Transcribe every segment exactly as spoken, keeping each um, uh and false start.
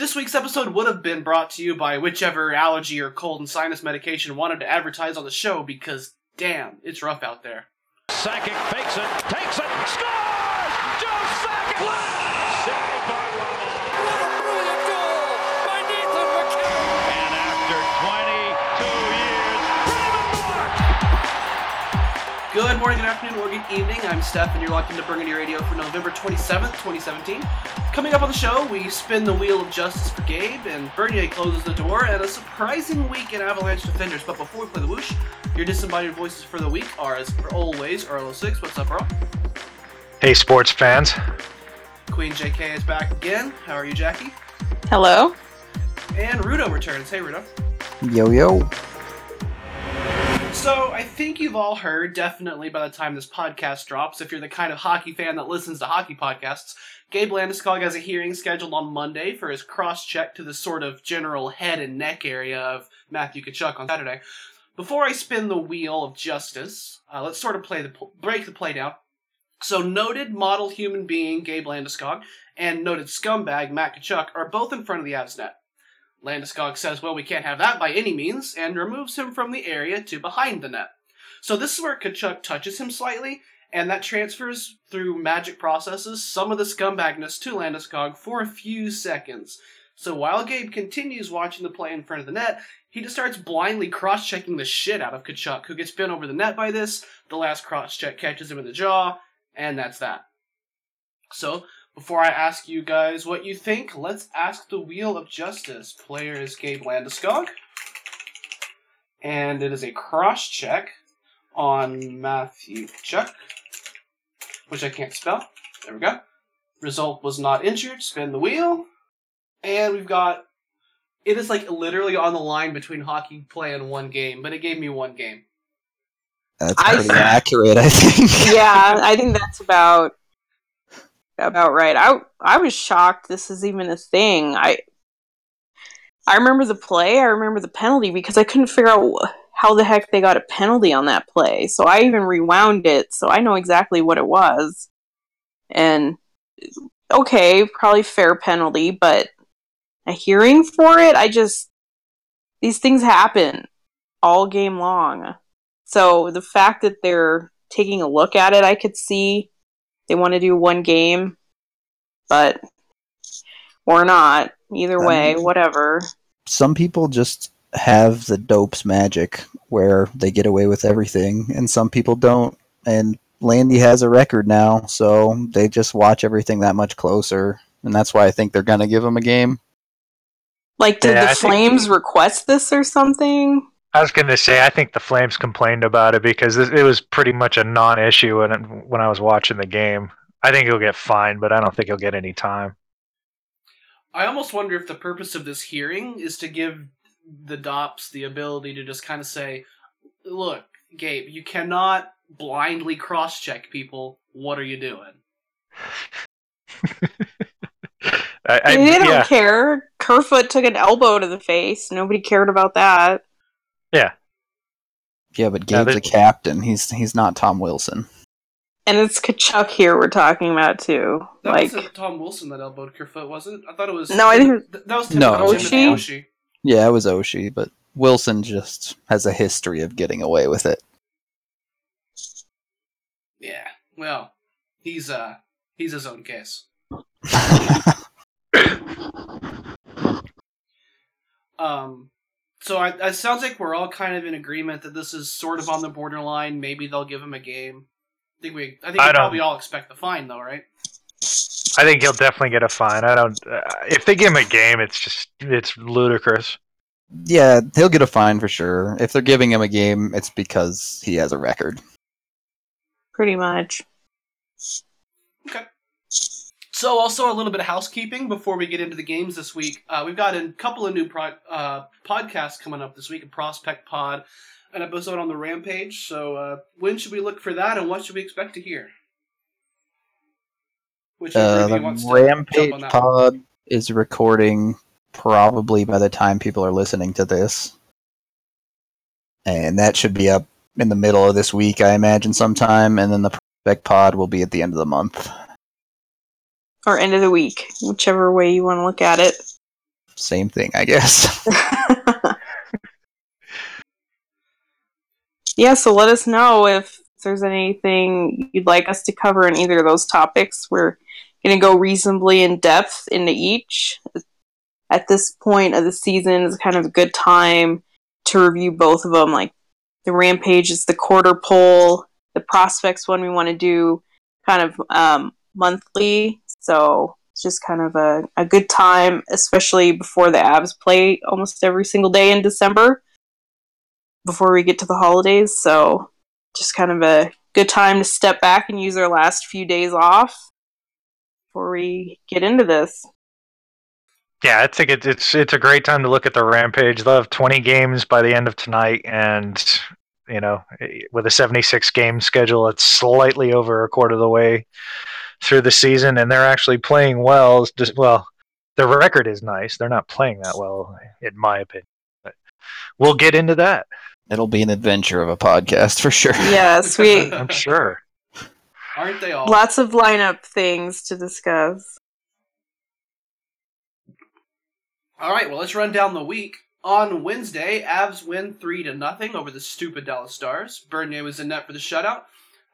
This week's episode would have been brought to you by whichever allergy or cold and sinus medication wanted to advertise on the show, because damn, it's rough out there. Sackett fakes it, takes it, scores! Joe Sackett! Wow! Saved by Ruto. What a brilliant goal by Nathan McKinnon! And after twenty-two years, Rampage! Good morning, good afternoon, or good evening. I'm Steph, and you're locked into Burgundy Radio for November twenty-seventh, twenty seventeen. Coming up on the show, we spin the Wheel of Justice for Gabe, and Bernier closes the door, and a surprising week in Avalanche Defenders. But before we play the whoosh, your disembodied voices for the week are, as always, Earl oh six. What's up, Earl? Hey, sports fans. Queen J K is back again. How are you, Jackie? Hello. And Ruto returns. Hey, Ruto. Yo, yo. So, I think you've all heard, definitely by the time this podcast drops, if you're the kind of hockey fan that listens to hockey podcasts, Gabe Landeskog has a hearing scheduled on Monday for his cross-check to the sort of general head and neck area of Matthew Tkachuk on Saturday. Before I spin the Wheel of Justice, uh, let's sort of play the break the play down. So noted model human being Gabe Landeskog and noted scumbag Matt Tkachuk are both in front of the Avs net. Landeskog says, well, we can't have that by any means, and removes him from the area to behind the net. So this is where Tkachuk touches him slightly, and that transfers through magic processes some of the scumbagness to Landeskog for a few seconds. So while Gabe continues watching the play in front of the net, he just starts blindly cross-checking the shit out of Tkachuk, who gets bent over the net by this. The last cross-check catches him in the jaw, and that's that. So, before I ask you guys what you think, let's ask the Wheel of Justice. Player is Gabe Landeskog, and it is a cross-check on Matthew Tkachuk, which I can't spell. There we go. Result was not injured. Spin the wheel. And we've got... It is like literally on the line between hockey play and one game, but it gave me one game. That's pretty I, accurate, I think. Yeah, I think that's about about right. I I was shocked this is even a thing. I I remember the play. I remember the penalty because I couldn't figure out how the heck they got a penalty on that play. So I even rewound it, so I know exactly what it was. And okay, probably fair penalty, but a hearing for it? I just... These things happen all game long. So the fact that they're taking a look at it, I could see they want to do one game, but... Or not. Either way, um, whatever. Some people just have the dope's magic where they get away with everything, and some people don't. And Landy has a record now, so they just watch everything that much closer. And that's why I think they're going to give him a game. Like, did yeah, the I Flames think, request this or something? I was going to say, I think the Flames complained about it because this, it was pretty much a non-issue when, it, when I was watching the game. I think he'll get fined, but I don't think he'll get any time. I almost wonder if the purpose of this hearing is to give the D O Ps the ability to just kind of say, look, Gabe, you cannot blindly cross-check people. What are you doing? I, I, they don't yeah. care. Kerfoot took an elbow to the face. Nobody cared about that. Yeah. Yeah, but Gabe's yeah, a captain. He's he's not Tom Wilson. And it's Tkachuk here we're talking about, too. That like, wasn't Tom Wilson that elbowed Kerfoot, was it? I thought it was... No, I didn't... That was Tim no. Oshie? Oshie. Yeah, it was Oshie, but Wilson just has a history of getting away with it. Yeah, well, he's uh, he's his own case. um, so I, it sounds like we're all kind of in agreement that this is sort of on the borderline. Maybe they'll give him a game. I think we, I think I we probably all expect the fine, though, right? I think he'll definitely get a fine. I don't. Uh, if they give him a game, it's just it's ludicrous. Yeah, he'll get a fine for sure. If they're giving him a game, it's because he has a record. Pretty much. Okay. So also a little bit of housekeeping before we get into the games this week. Uh, we've got a couple of new pro- uh, podcasts coming up this week, a Prospect Pod, an episode on the Rampage. So uh, when should we look for that, and what should we expect to hear? Which uh, the wants to Rampage on Pod one? Is recording probably by the time people are listening to this. And that should be up in the middle of this week, I imagine, sometime. And then the Prospect Pod will be at the end of the month. Or end of the week, whichever way you want to look at it. same thing, I guess. Yeah, so let us know if there's anything you'd like us to cover in either of those topics. We're going to go reasonably in depth into each. At this point of the season is kind of a good time to review both of them. Like, the Rampage is the quarter poll, the Prospects one we want to do kind of um, monthly. So it's just kind of a, a good time, especially before the Avs play almost every single day in December, before we get to the holidays. So just kind of a good time to step back and use our last few days off before we get into this. Yeah, I think it's it's it's a great time to look at the Rampage. They'll have twenty games by the end of tonight, and you know, with a seventy-six game schedule, it's slightly over a quarter of the way through the season, and they're actually playing well. Just, well, their record is nice. They're not playing that well, in my opinion. But we'll get into that. It'll be an adventure of a podcast for sure. Yes, we. I'm sure. Aren't they all? Lots of lineup things to discuss. All right, well, let's run down the week. On Wednesday, Avs win three to nothing over the stupid Dallas Stars. Bernier was in net for the shutout,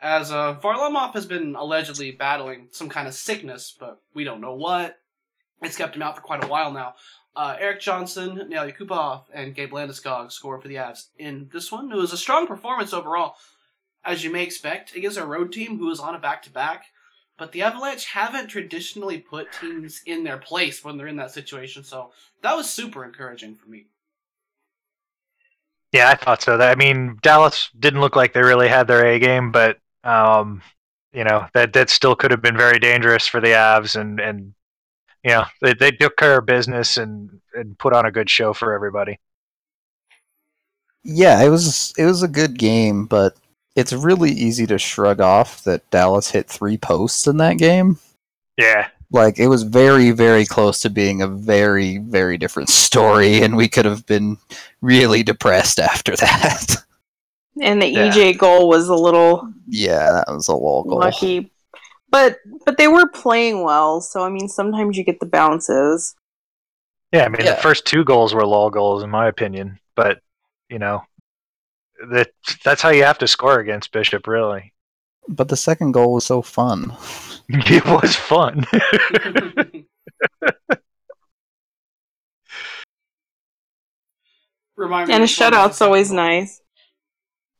as uh, Varlamov has been allegedly battling some kind of sickness, but we don't know what. It's kept him out for quite a while now. Uh, Eric Johnson, Nelly Kupov, and Gabe Landeskog score for the Avs in this one. It was a strong performance overall, as you may expect, against a road team who was on a back-to-back. But the Avalanche haven't traditionally put teams in their place when they're in that situation, so that was super encouraging for me. Yeah, I thought so. I mean, Dallas didn't look like they really had their A game, but um, you know, that that still could have been very dangerous for the Avs, and, and you know, they, they took care of business and, and put on a good show for everybody. Yeah, it was it was a good game, but it's really easy to shrug off that Dallas hit three posts in that game. Yeah. Like, it was very, very close to being a very, very different story, and we could have been really depressed after that. And the yeah. E J goal was a little... Yeah, that was a little goal. Lucky. But, but they were playing well, so, I mean, sometimes you get the bounces. Yeah, I mean, yeah. The first two goals were lull goals, in my opinion, but, you know... That that's how you have to score against Bishop, really. But the second goal was so fun. It was fun. Remind me, and a shutout's always nice.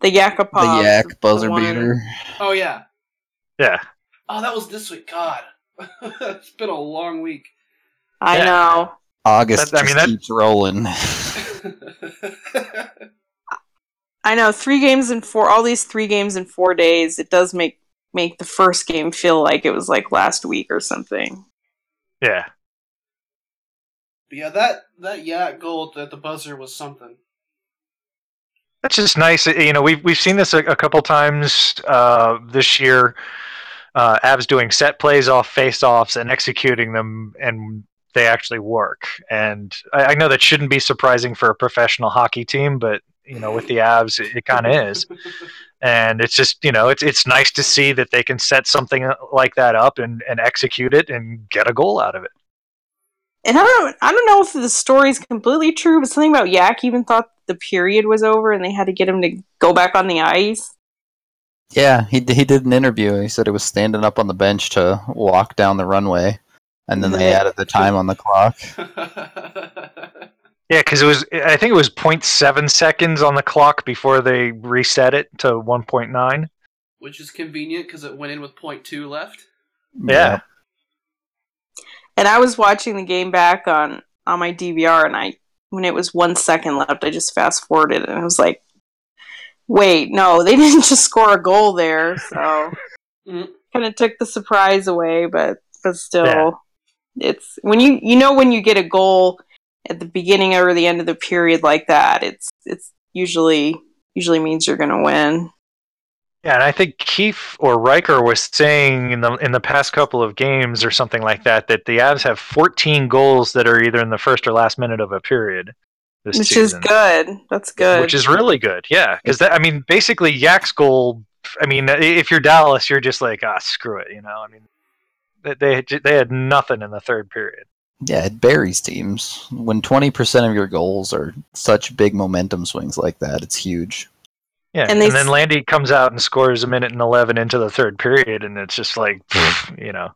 The Yak, the Yak buzzer beater. Oh yeah, yeah. Oh, that was this week. God, it's been a long week. I yeah. know. August that, I mean, just keeps rolling. I know, three games in four, all these three games in four days, it does make, make the first game feel like it was like last week or something. Yeah. But yeah, that, that yeah goal at the buzzer was something. That's just nice. You know, we've, we've seen this a, a couple times uh, this year. Uh, Avs doing set plays off face-offs and executing them, and they actually work. And I, I know that shouldn't be surprising for a professional hockey team, but you know, with the Avs, it, it kind of is. And it's just, you know, it's it's nice to see that they can set something like that up and, and execute it and get a goal out of it. And I don't I don't know if the story's completely true, but something about Yak even thought the period was over and they had to get him to go back on the ice. Yeah, he, he did an interview. He said it was standing up on the bench to walk down the runway, and then they added the time on the clock. Yeah, because it was, I think it was zero point seven seconds on the clock before they reset it to one point nine. Which is convenient because it went in with zero point two left. Yeah. yeah. And I was watching the game back on, on my D V R, and I when it was one second left, I just fast-forwarded it, and I was like, wait, no, they didn't just score a goal there. So kind of took the surprise away, but, but still, yeah. it's when you you know when you get a goal... at the beginning or the end of the period like that, it's it's usually usually means you're going to win. Yeah, and I think Keefe or Riker was saying in the in the past couple of games or something like that that the Avs have fourteen goals that are either in the first or last minute of a period this Which season. Is good. That's good. Which is really good, yeah. Because, I mean, basically Yak's goal, I mean, if you're Dallas, you're just like, ah, screw it, you know. I mean, they they had nothing in the third period. Yeah, it buries teams. When twenty percent of your goals are such big momentum swings like that, it's huge. Yeah, and, and then Landy comes out and scores a minute and eleven into the third period, and it's just like, pff, you know.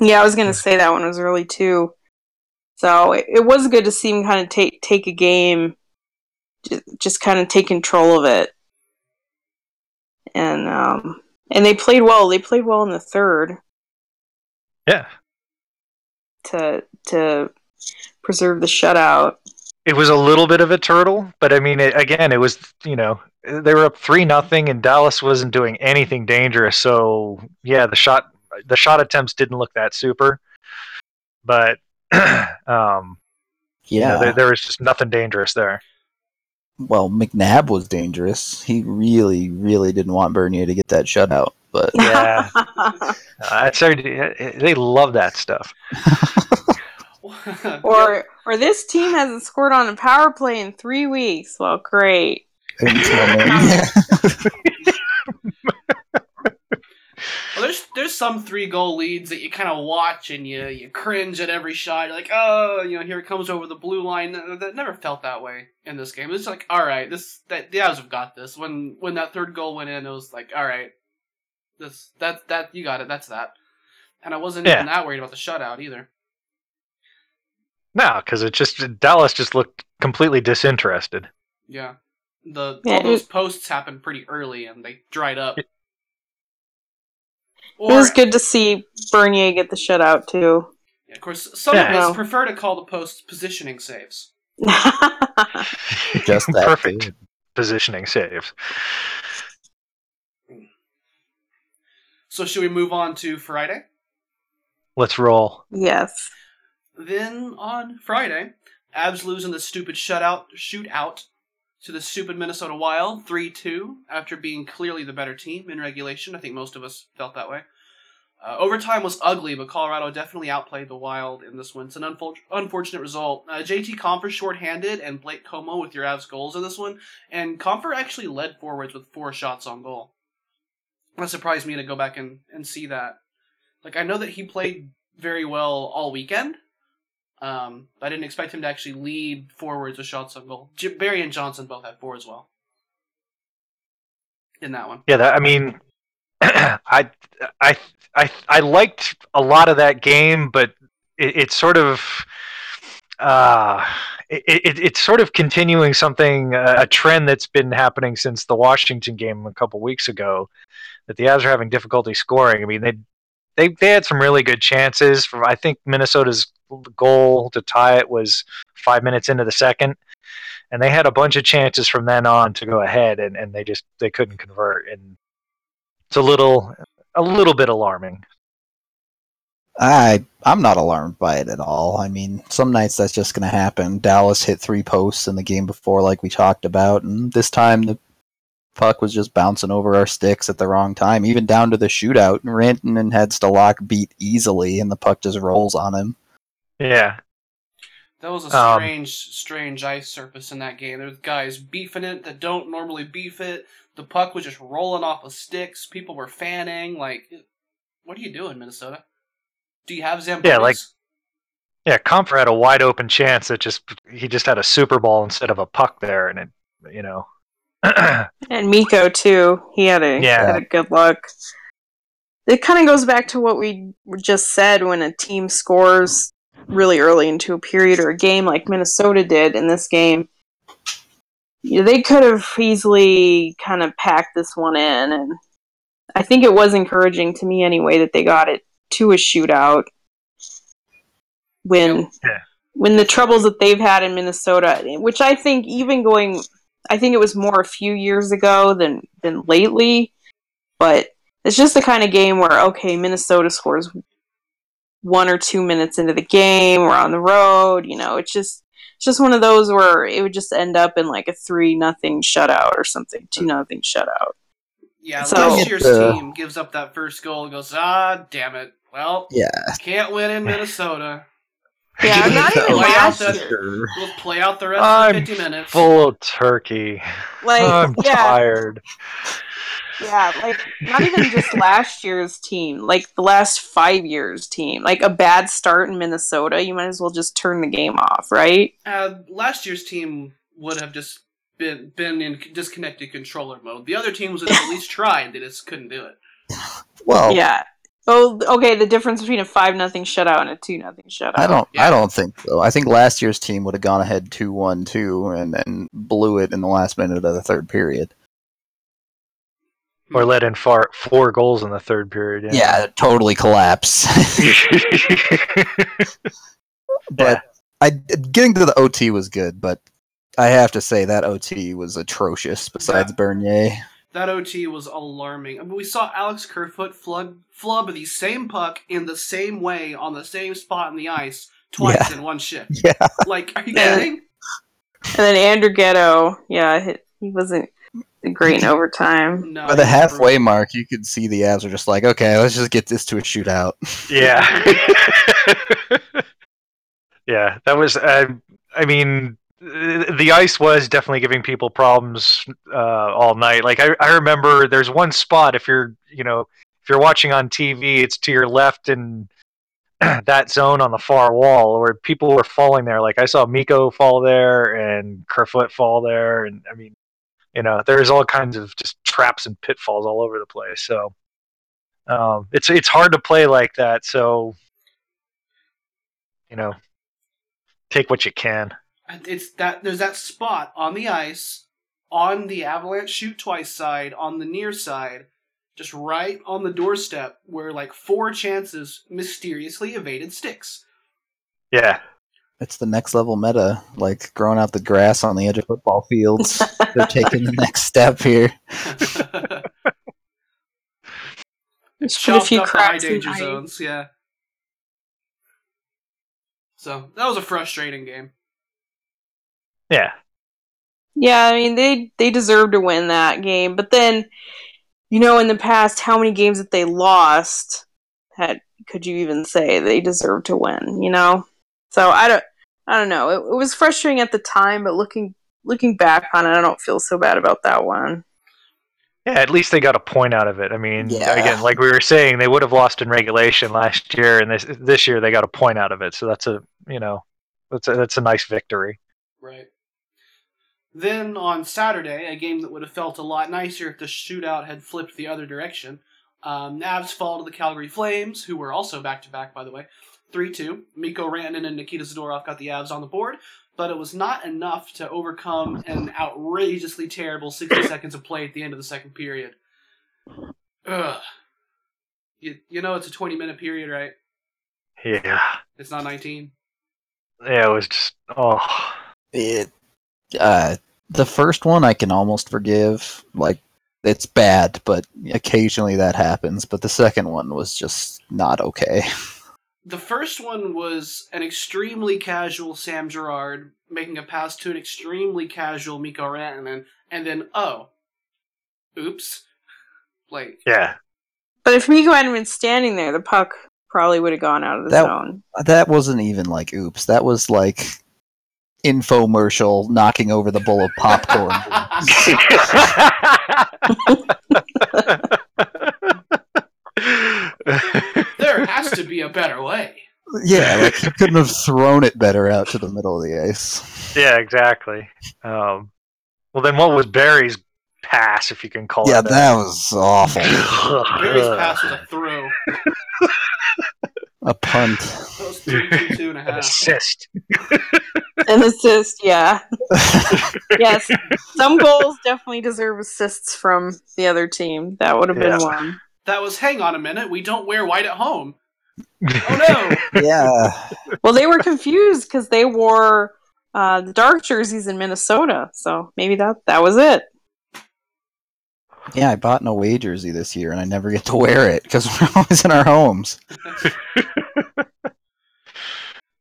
Yeah, I was going to say that one was early, too. So it, it was good to see him kind of take take a game, just, just kind of take control of it. And um, and they played well. They played well in the third. Yeah. To to preserve the shutout. It was a little bit of a turtle, but I mean, it, again, it was, you know, they were up three nothing, and Dallas wasn't doing anything dangerous. So yeah, the shot the shot attempts didn't look that super, but um, yeah, you know, there, there was just nothing dangerous there. Well, McNabb was dangerous. He really, really didn't want Bernier to get that shutout. But yeah, uh, to, they love that stuff. or or this team hasn't scored on a power play in three weeks. Well, great. Well, there's there's some three goal leads that you kind of watch and you you cringe at every shot. You're like, oh, you know, here it comes over the blue line. That never felt that way in this game. It's like, all right, this that the Avs have got this. When when that third goal went in, it was like, all right, this that that you got it. That's that. And I wasn't yeah. even that worried about the shutout either. No, because it just Dallas just looked completely disinterested. Yeah, the yeah, all those was, posts happened pretty early and they dried up. It, Or, it was good to see Bernier get the shutout, too. Yeah, of course, some yeah. of us prefer to call the posts positioning saves. Just that. Perfect. Too. Positioning saves. So should we move on to Friday? Let's roll. Yes. Then on Friday, Avs losing the stupid shutout shootout to the stupid Minnesota Wild, three two, after being clearly the better team in regulation. I think most of us felt that way. Uh, overtime was ugly, but Colorado definitely outplayed the Wild in this one. It's an unfo- unfortunate result. Uh, J T Compher shorthanded and Blake Comeau with your Avs goals in this one, and Compher actually led forwards with four shots on goal. That surprised me to go back and, and see that. Like, I know that he played very well all weekend, Um, I didn't expect him to actually lead forwards with shots on goal. J- Barrie and Johnson both had four as well in that one. Yeah, that, I mean, I, I, I, I liked a lot of that game, but it, it's sort of, uh, it, it, it's sort of continuing something uh, a trend that's been happening since the Washington game a couple weeks ago, that the Avs are having difficulty scoring. I mean, they. They they had some really good chances. From, I think Minnesota's goal to tie it was five minutes into the second, and they had a bunch of chances from then on to go ahead, and, and they just they couldn't convert. And it's a little a little bit alarming. I I'm not alarmed by it at all. I mean, some nights that's just going to happen. Dallas hit three posts in the game before, like we talked about, and this time the puck was just bouncing over our sticks at the wrong time, even down to the shootout. Rantanen had Stalock beat easily, and the puck just rolls on him. Yeah. That was a strange, um, strange ice surface in that game. There was guys beefing it that don't normally beef it. The puck was just rolling off of sticks. People were fanning. Like, what are you doing, Minnesota? Do you have Zambonis? Yeah, like, yeah, Compher had a wide-open chance that just he just had a super ball instead of a puck there, and it, you know... And Mikko, too. He had a, yeah. had a good look. It kind of goes back to what we just said when a team scores really early into a period or a game like Minnesota did in this game. They could have easily kind of packed this one in. And I think it was encouraging to me anyway that they got it to a shootout when, yeah. when the troubles that they've had in Minnesota, which I think even going... I think it was more a few years ago than, than lately, but it's just the kind of game where, okay, Minnesota scores one or two minutes into the game, we're on the road, you know, it's just it's just one of those where it would just end up in like a three nothing shutout or something, two nothing shutout. Yeah, so, last year's uh, team gives up that first goal and goes, ah, damn it, well, yeah. can't win in Minnesota. Yeah, I'm not even last year. We'll play out the rest I'm of fifty minutes. Full of turkey. Like, I'm yeah. tired. Yeah, like, not even just last year's team, like, the last five years' team. Like, a bad start in Minnesota, you might as well just turn the game off, right? Uh, last year's team would have just been been in disconnected controller mode. The other team was at least tried, they just couldn't do it. Well... Yeah. Oh, okay, the difference between a five nothing shutout and a two nothing shutout. I don't yeah. I don't think so. I think last year's team would have gone ahead two one too and then blew it in the last minute of the third period. Or let in far, four goals in the third period. Yeah, yeah totally collapse. But yeah. I, getting to the O T was good, but I have to say that O T was atrocious besides yeah. Bernier. That O T was alarming. I mean, we saw Alex Kerfoot flub, flub the same puck in the same way on the same spot in the ice twice yeah. in one shift. Yeah. Like, are you kidding? And then Andrighetto, yeah, he wasn't great in overtime. No, By the halfway never... mark, you could see the Avs are just like, okay, let's just get this to a shootout. Yeah. yeah, that was, uh, I mean... The ice was definitely giving people problems uh, all night. Like I, I remember, there's one spot if you're, you know, if you're watching on T V, it's to your left in that zone on the far wall, where people were falling there. Like I saw Mikko fall there and Kerfoot fall there, and I mean, you know, there's all kinds of just traps and pitfalls all over the place. So um, it's it's hard to play like that. So you know, take what you can. It's that there's that spot on the ice, on the Avalanche shoot twice side, on the near side, just right on the doorstep where like four chances mysteriously evaded sticks. Yeah, it's the next level meta, like growing out the grass on the edge of football fields. They're taking the next step here. It's chopped up high danger zones, yeah. So that was a frustrating game. Yeah. Yeah, I mean, they, they deserved to win that game. But then, you know, in the past, how many games that they lost had, could you even say they deserved to win, you know? So I don't I don't know. It, it was frustrating at the time, but looking looking back on it, I don't feel so bad about that one. Yeah, at least they got a point out of it. I mean, yeah. again, like we were saying, they would have lost in regulation last year, and this this year they got a point out of it. So that's a, you know, that's a, that's a nice victory. Right. Then on Saturday, a game that would have felt a lot nicer if the shootout had flipped the other direction. Um, Avs fall to the Calgary Flames, who were also back-to-back, by the way, three two. Mikko Rantanen and Nikita Zadorov got the Avs on the board, but it was not enough to overcome an outrageously terrible sixty seconds of play at the end of the second period. Ugh. You, you know it's a twenty-minute period, right? Yeah. It's not nineteen? Yeah, it was just... Oh... It, uh, the first one I can almost forgive. Like, it's bad, but occasionally that happens. But the second one was just not okay. The first one was an extremely casual Sam Girard making a pass to an extremely casual Mikko Rantanen, and then, oh, oops. Like, yeah. But if Mikko hadn't been standing there, the puck probably would have gone out of the that, zone. That wasn't even like oops. That was like... infomercial knocking over the bowl of popcorn. There has to be a better way. Yeah, like you couldn't have thrown it better out to the middle of the ice. Yeah, exactly. Um, well, then what was Barrie's pass, if you can call yeah, it that? Yeah, that was awful. Barrie's pass was a throw. A punt. That was three, two, two and a half. An assist. An assist, yeah. Yes. Some goals definitely deserve assists from the other team. That would have yeah. been one. That was, hang on a minute, we don't wear white at home. Oh, no. Yeah. Well, they were confused because they wore uh, the dark jerseys in Minnesota. So maybe that, that was it. Yeah, I bought an away jersey this year, and I never get to wear it because we're always in our homes.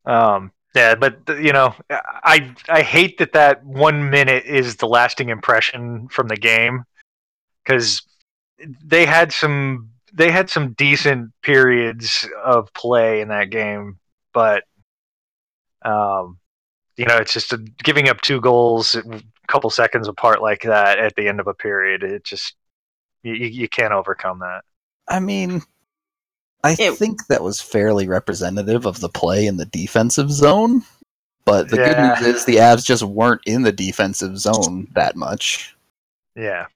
um, yeah, but you know, I I hate that that one minute is the lasting impression from the game because they had some they had some decent periods of play in that game, but um, you know, it's just a, giving up two goals. It, couple seconds apart like that at the end of a period, it just You, you can't overcome that. I mean, I it, think that was fairly representative of the play in the defensive zone. But the yeah. good news is the Avs just weren't in the defensive zone that much. Yeah.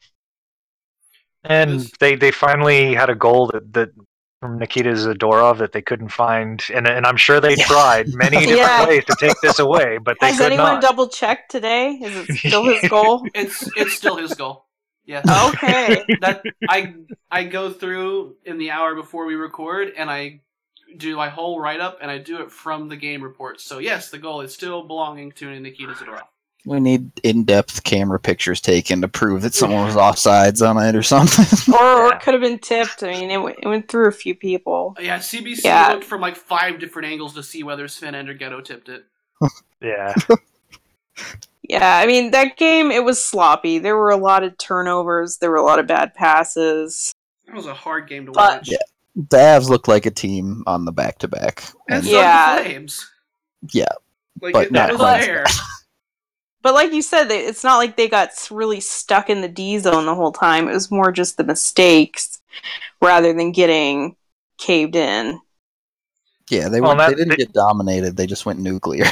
And they, they finally had a goal that, that from Nikita Zadorov that they couldn't find. And and I'm sure they yeah. tried many different yeah. ways to take this away, but they Has could anyone not. double-checked today? Is it still his goal? It's it's still his goal. Yeah. Okay. That I I go through in the hour before we record, and I do my whole write-up, and I do it from the game reports. So yes, the goal is still belonging to Nikita Zadorov. We need in-depth camera pictures taken to prove that someone was offsides on it or something. Or, or it could have been tipped. I mean, it went, it went through a few people. Yeah, C B C yeah. looked from like five different angles to see whether Sven Andrighetto tipped it. Yeah. Yeah, I mean, that game, it was sloppy. There were a lot of turnovers. There were a lot of bad passes. It was a hard game to but, watch. Yeah. The Avs look like a team on the back-to-back. And so yeah. the Flames. Yeah. Like, but it, that was there. But like you said, it's not like they got really stuck in the D zone the whole time. It was more just the mistakes rather than getting caved in. Yeah, they, well, went, that, they didn't they, get dominated. They just went nuclear.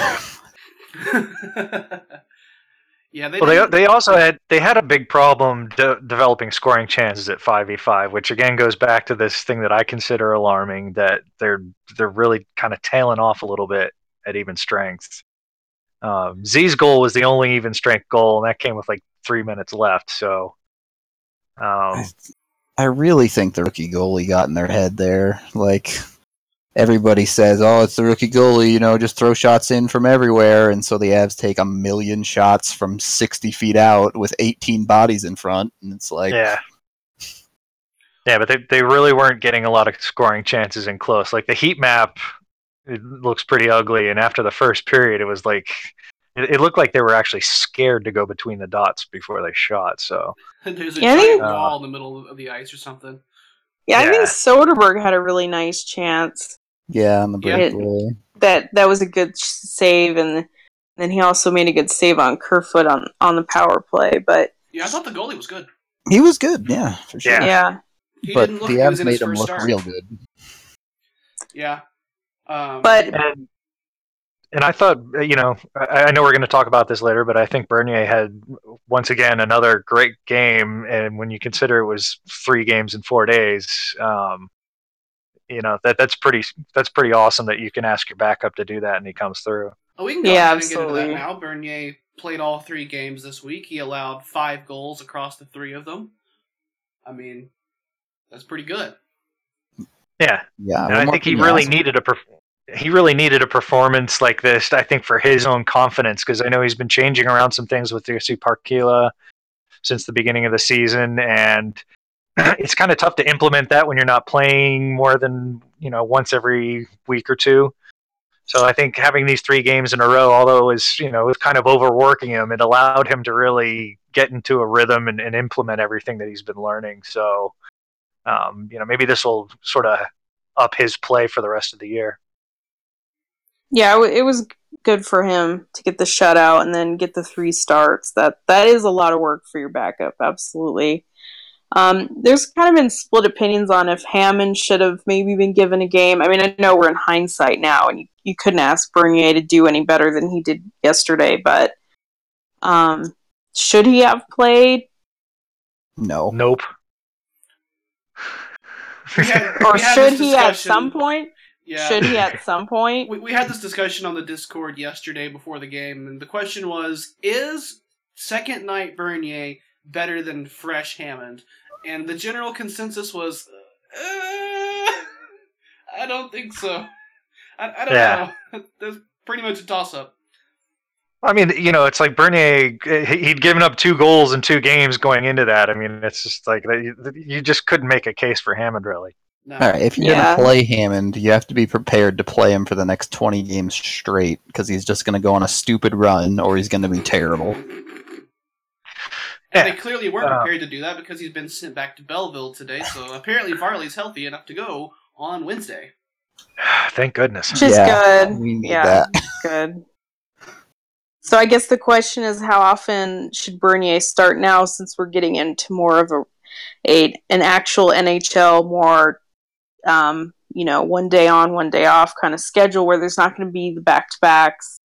Yeah. They well, they, they also had they had a big problem de- developing scoring chances at five v five, which again goes back to this thing that I consider alarming, that they're they're really kind of tailing off a little bit at even strength. Um, Z's goal was the only even strength goal, and that came with like three minutes left. So, um, I, I really think the rookie goalie got in their head there. Like everybody says, oh, it's the rookie goalie, you know, just throw shots in from everywhere. And so the Avs take a million shots from sixty feet out with eighteen bodies in front. And it's like, yeah, yeah, but they, they really weren't getting a lot of scoring chances in close. Like the heat map, it looks pretty ugly, and after the first period, it was like it, it looked like they were actually scared to go between the dots before they shot. So there's a yeah, giant uh, wall in the middle of the ice or something. Yeah, yeah, I think Soderbergh had a really nice chance. Yeah, on the breakaway. That that was a good save, and then he also made a good save on Kerfoot on, on the power play. But yeah, I thought the goalie was good. He was good. Yeah, for sure. Yeah, yeah. He but look, the Avs made him look start. real good. Yeah. Um, but and, and I thought, you know, I, I know we're going to talk about this later, but I think Bernier had once again another great game, and when you consider it was three games in four days, um, you know that that's pretty that's pretty awesome that you can ask your backup to do that, and he comes through. Oh, we can go yeah, ahead and get into that now. Bernier played all three games this week. He allowed five goals across the three of them. I mean, that's pretty good. Yeah, yeah, and I think he really awesome. needed a perf- he really needed a performance like this. I think for his own confidence, because I know he's been changing around some things with Jussi Parkkila since the beginning of the season, and it's kind of tough to implement that when you're not playing more than you know once every week or two. So I think having these three games in a row, although it was you know it was kind of overworking him, it allowed him to really get into a rhythm and, and implement everything that he's been learning. So. Um, you know, maybe this will sort of up his play for the rest of the year. Yeah, it was good for him to get the shutout and then get the three starts. That that is a lot of work for your backup, absolutely. Um, there's kind of been split opinions on if Hammond should have maybe been given a game. I mean, I know we're in hindsight now, and you, you couldn't ask Bernier to do any better than he did yesterday, but um, should he have played? No. Nope. Had, or should he at some point? Yeah. Should he at some point? We, we had this discussion on the Discord yesterday before the game, and the question was, is second night Bernier better than fresh Hammond? And the general consensus was, uh, I don't think so. I, I don't yeah. know. That's pretty much a toss-up. I mean, you know, it's like Bernier, he'd given up two goals in two games going into that. I mean, it's just like, you just couldn't make a case for Hammond, really. No. All right, if you're yeah. going to play Hammond, you have to be prepared to play him for the next twenty games straight, because he's just going to go on a stupid run, or he's going to be terrible. And yeah. they clearly weren't uh, prepared to do that, because he's been sent back to Belleville today, so apparently Varley's healthy enough to go on Wednesday. Thank goodness. Which is yeah, good. We need yeah, that. Good. So I guess the question is, how often should Bernier start now, since we're getting into more of a a an actual N H L more, um, you know, one day on, one day off kind of schedule where there's not going to be the back-to-backs.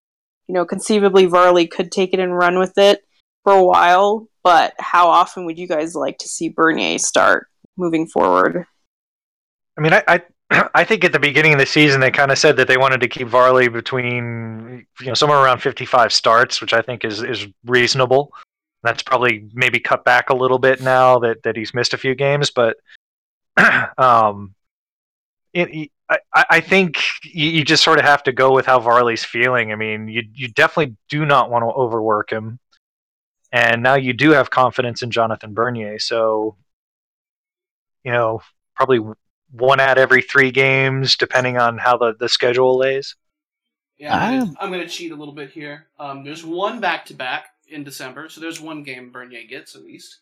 You know, conceivably, Varley could take it and run with it for a while, but how often would you guys like to see Bernier start moving forward? I mean, I... I... I think at the beginning of the season, they kind of said that they wanted to keep Varley between, you know, somewhere around fifty-five starts, which I think is, is reasonable. That's probably maybe cut back a little bit now that, that he's missed a few games, but um, it, I, I think you, you just sort of have to go with how Varley's feeling. I mean, you you definitely do not want to overwork him, and now you do have confidence in Jonathan Bernier, so, you know, probably one out every three games, depending on how the, the schedule lays. Yeah, I'm, I'm going to cheat a little bit here. Um, there's one back-to-back in December, so there's one game Bernier gets, at least.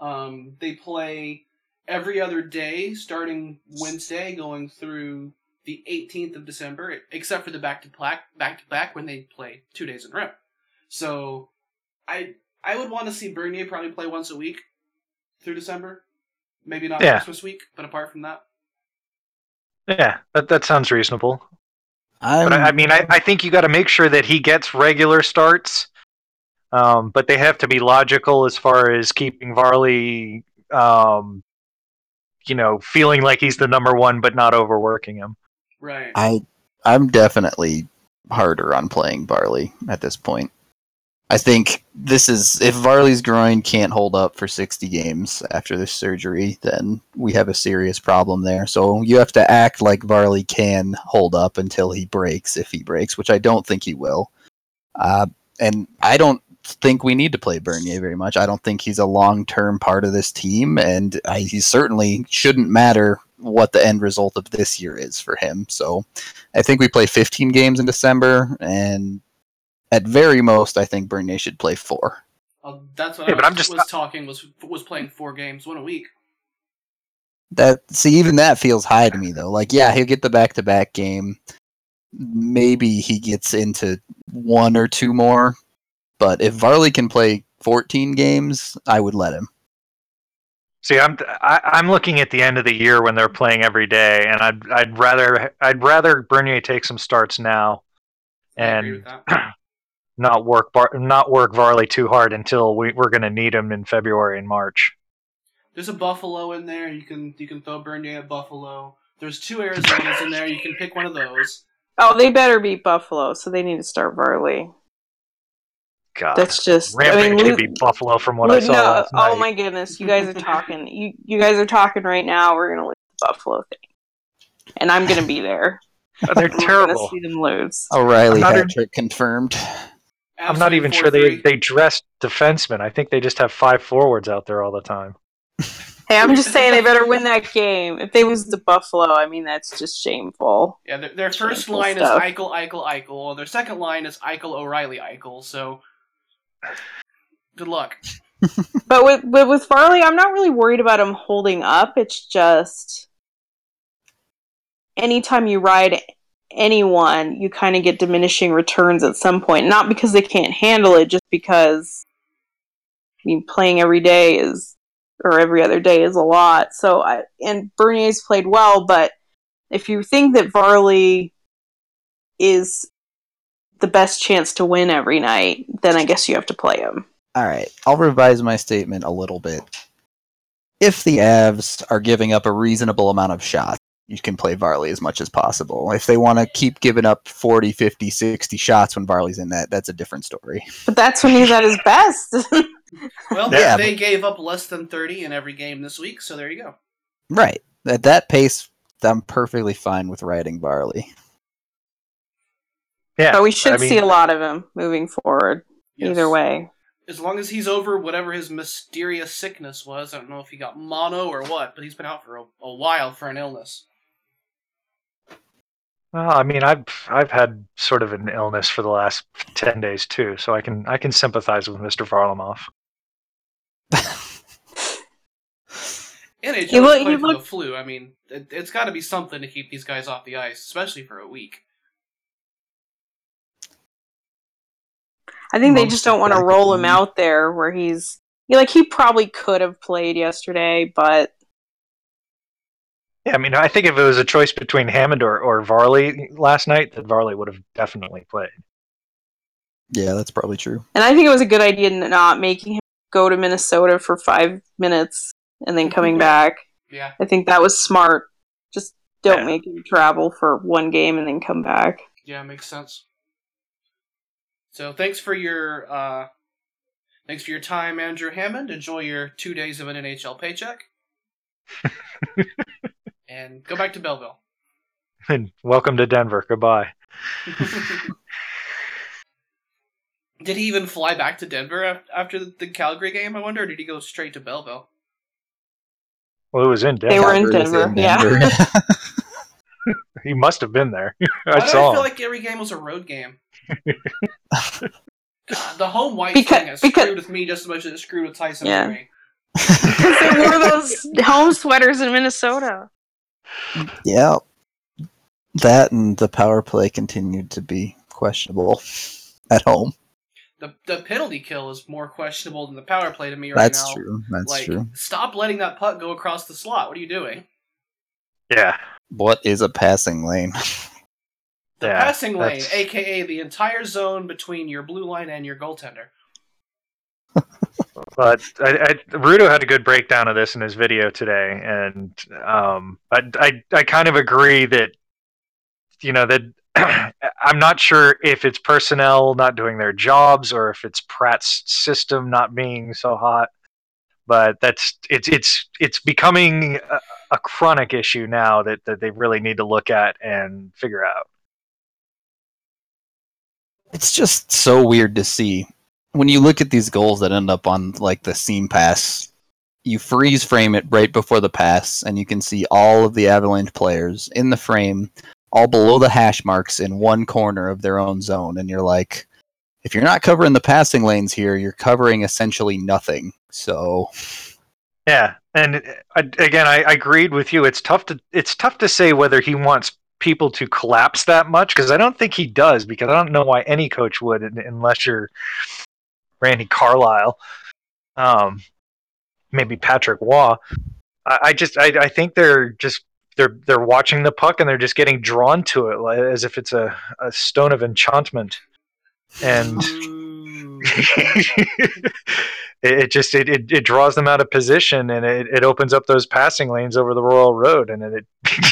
Um, they play every other day, starting Wednesday, going through the eighteenth of December, except for the back-to-back, back-to-back when they play two days in a row. So I I would want to see Bernier probably play once a week through December. Maybe not yeah. Christmas week, but apart from that. Yeah, that that sounds reasonable. But I, I mean, I, I think you got to make sure that he gets regular starts, um, but they have to be logical as far as keeping Varley, um, you know, feeling like he's the number one, but not overworking him. Right. I I'm definitely harder on playing Varley at this point. I think this is, if Varley's groin can't hold up for sixty games after this surgery, then we have a serious problem there. So you have to act like Varley can hold up until he breaks, if he breaks, which I don't think he will. Uh, and I don't think we need to play Bernier very much. I don't think he's a long-term part of this team, and I, he certainly shouldn't matter what the end result of this year is for him. So I think we play fifteen games in December, and at very most, I think Bernier should play four. Oh, that's what yeah, I was, but I'm just, was not... talking, was was playing four games, one a week. That See, even that feels high to me, though. Like, yeah, he'll get the back-to-back game. Maybe he gets into one or two more. But if Varley can play fourteen games, I would let him. See, I'm I, I'm looking at the end of the year when they're playing every day, and I'd I'd rather I'd rather Bernier take some starts now and not work Bar- not work Varley too hard until we, we're going to need him in February and March. There's a Buffalo in there. You can you can throw Bernier at Buffalo. There's two Arizonas in there. You can pick one of those. Oh, they better beat Buffalo, so they need to start Varley. God, that's just Rampage I mean, could beat Buffalo from what I saw. No, last night. Oh my goodness, you guys are talking. you you guys are talking right now. We're going to lose the Buffalo thing, and I'm going to be there. Oh, they're I'm terrible. See them lose. O'Reilly hat trick confirmed. Absolutely. I'm not even sure they, they dressed defensemen. I think they just have five forwards out there all the time. Hey, I'm just saying they better win that game. If they lose to Buffalo, I mean, that's just shameful. Yeah, their, their first line stuff. is Eichel, Eichel, Eichel. Their second line is Eichel, O'Reilly, Eichel. So, good luck. But with, with, with Varley, I'm not really worried about him holding up. It's just anytime you ride anyone, you kind of get diminishing returns at some point. Not because they can't handle it, just because I mean, playing every day is, or every other day is a lot. So, I, and Bernier's played well, but if you think that Varley is the best chance to win every night, then I guess you have to play him. All right, I'll revise my statement a little bit. If the Avs are giving up a reasonable amount of shots, you can play Varley as much as possible. If they want to keep giving up forty, fifty, sixty shots when Varley's in that, that's a different story. But that's when he's at his best. Well, yeah, they but... gave up less than thirty in every game this week, so there you go. Right. At that pace, I'm perfectly fine with riding Varley. Yeah, but we should I mean... see a lot of him moving forward, yes. Either way. As long as he's over whatever his mysterious sickness was. I don't know if he got mono or what, but he's been out for a, a while for an illness. Well, I mean, I've I've had sort of an illness for the last ten days too, so I can I can sympathize with Mister Varlamov. N H L look, played for look... the flu. I mean, it, it's got to be something to keep these guys off the ice, especially for a week. I think Most they just don't want to roll him out there where he's yeah, like he probably could have played yesterday, but yeah, I mean, I think if it was a choice between Hammond or, or Varley last night, that Varley would have definitely played. Yeah, that's probably true. And I think it was a good idea not making him go to Minnesota for five minutes and then coming back. Yeah. I think that was smart. Just don't yeah. make him travel for one game and then come back. Yeah, makes sense. So thanks for your uh, thanks for your time, Andrew Hammond. Enjoy your two days of an N H L paycheck. And go back to Belleville. And welcome to Denver. Goodbye. Did he even fly back to Denver after the Calgary game, I wonder, or did he go straight to Belleville? Well, it was in Denver. They were in Denver, in Denver. yeah. He must have been there. I Why saw do I feel him. like every game was a road game? God, the home white because, thing has because, screwed with me just as much as it screwed with Tyson yeah. and me. Because they wore those home sweaters in Minnesota. Yeah. That and the power play continued to be questionable at home. The the penalty kill is more questionable than the power play to me right That's now. That's true. That's like, true. Stop letting that puck go across the slot. What are you doing? Yeah. What is a passing lane? The yeah, passing lane, that's... a k a the entire zone between your blue line and your goaltender. But I, I, Ruto had a good breakdown of this in his video today, and um, I, I, I kind of agree that, you know, that I'm not sure if it's personnel not doing their jobs or if it's Pratt's system not being so hot, but that's it's it's it's becoming a, a chronic issue now that, that they really need to look at and figure out. It's just so weird to see. When you look at these goals that end up on like the seam pass, you freeze frame it right before the pass, and you can see all of the Avalanche players in the frame, all below the hash marks in one corner of their own zone, and you're like, if you're not covering the passing lanes here, you're covering essentially nothing. So, yeah, and I, again, I, I agreed with you. It's tough to it's tough to say whether he wants people to collapse that much, because I don't think he does. Because I don't know why any coach would, unless you're Randy Carlisle, um, maybe Patrick Waugh. I, I just I, I think they're just. They're they're watching the puck and they're just getting drawn to it as if it's a, a stone of enchantment, and it, it just it, it it draws them out of position, and it, it opens up those passing lanes over the Royal Road, and it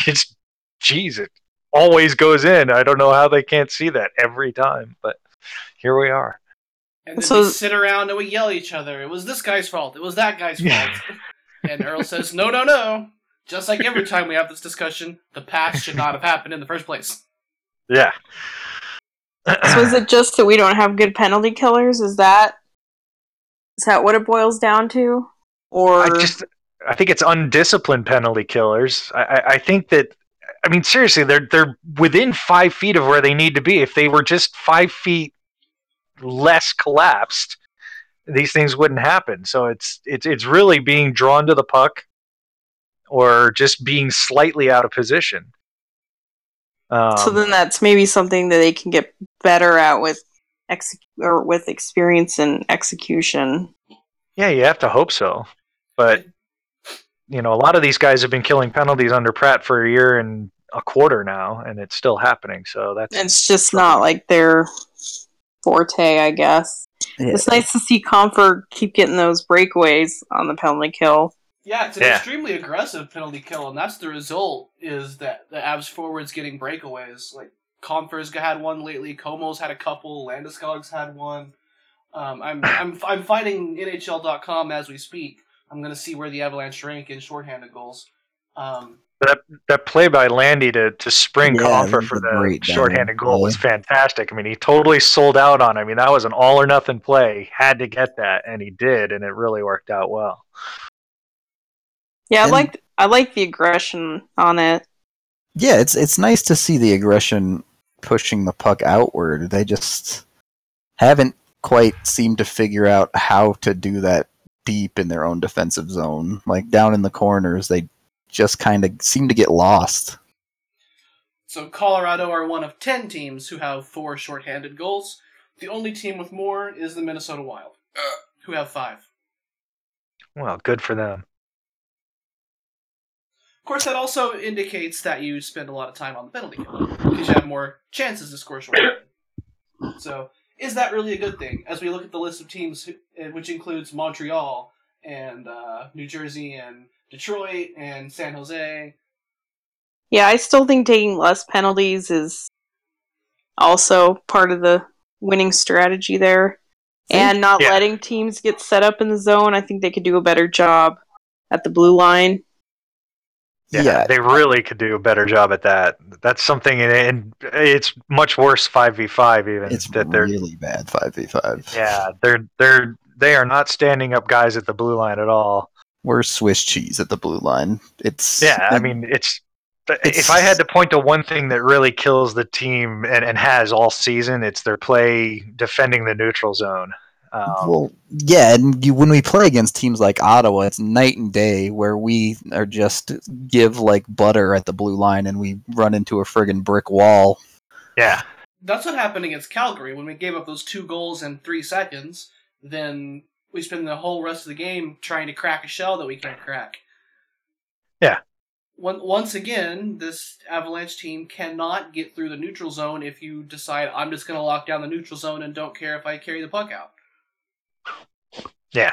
it's geez it always goes in. I don't know how they can't see that every time, but here we are. And then so, we sit around and we yell at each other. It was this guy's fault. It was that guy's fault. And Earl says, "No, no, no." Just like every time we have this discussion, the pass should not have happened in the first place. Yeah. So is it just that we don't have good penalty killers? Is that is that what it boils down to? Or I just I think it's undisciplined penalty killers. I, I, I think that I mean seriously, they're they're within five feet of where they need to be. If they were just five feet less collapsed, these things wouldn't happen. So it's it's it's really being drawn to the puck, or just being slightly out of position. Um, so then, that's maybe something that they can get better at with ex- or with experience and execution. Yeah, you have to hope so. But you know, a lot of these guys have been killing penalties under Pratt for a year and a quarter now, and it's still happening. So that's it's just trouble. Not like their forte, I guess. Yeah. It's nice to see Compher keep getting those breakaways on the penalty kill. Yeah, it's an yeah. extremely aggressive penalty kill, and that's the result, is that the Avs forwards getting breakaways. Like, Compher's had one lately, Comeau's had a couple, Landeskog's had one. Um, I'm I'm I'm finding N H L dot com as we speak. I'm going to see where the Avalanche rank in shorthanded goals. Um, that that play by Landy to, to spring yeah, Compher for the shorthanded goal was fantastic. I mean, he totally sold out on it. I mean, that was an all-or-nothing play. He had to get that, and he did, and it really worked out well. Yeah, I like I like the aggression on it. Yeah, it's it's nice to see the aggression pushing the puck outward. They just haven't quite seemed to figure out how to do that deep in their own defensive zone. Like down in the corners, they just kind of seem to get lost. So Colorado are one of ten teams who have four shorthanded goals. The only team with more is the Minnesota Wild, who have five. Well, good for them. Of course, that also indicates that you spend a lot of time on the penalty kill because you have more chances to score short. So, is that really a good thing? As we look at the list of teams, who, which includes Montreal and uh, New Jersey and Detroit and San Jose. Yeah, I still think taking less penalties is also part of the winning strategy there. And not yeah. letting teams get set up in the zone. I think they could do a better job at the blue line. Yeah, yeah, they really could do a better job at that. That's something, and it's much worse five v five even. It's that they're, really bad five v five. Yeah, they're they're they are not standing up guys at the blue line at all. We're Swiss cheese at the blue line. It's yeah, I mean it's. It's, if I had to point to one thing that really kills the team and, and has all season, it's their play defending the neutral zone. Um, well, yeah, and you, when we play against teams like Ottawa, it's night and day where we are just give like butter at the blue line and we run into a friggin' brick wall. Yeah. That's what happened against Calgary. When we gave up those two goals in three seconds, then we spend the whole rest of the game trying to crack a shell that we can't crack. Yeah. Once again, this Avalanche team cannot get through the neutral zone if you decide, I'm just going to lock down the neutral zone and don't care if I carry the puck out. Yeah.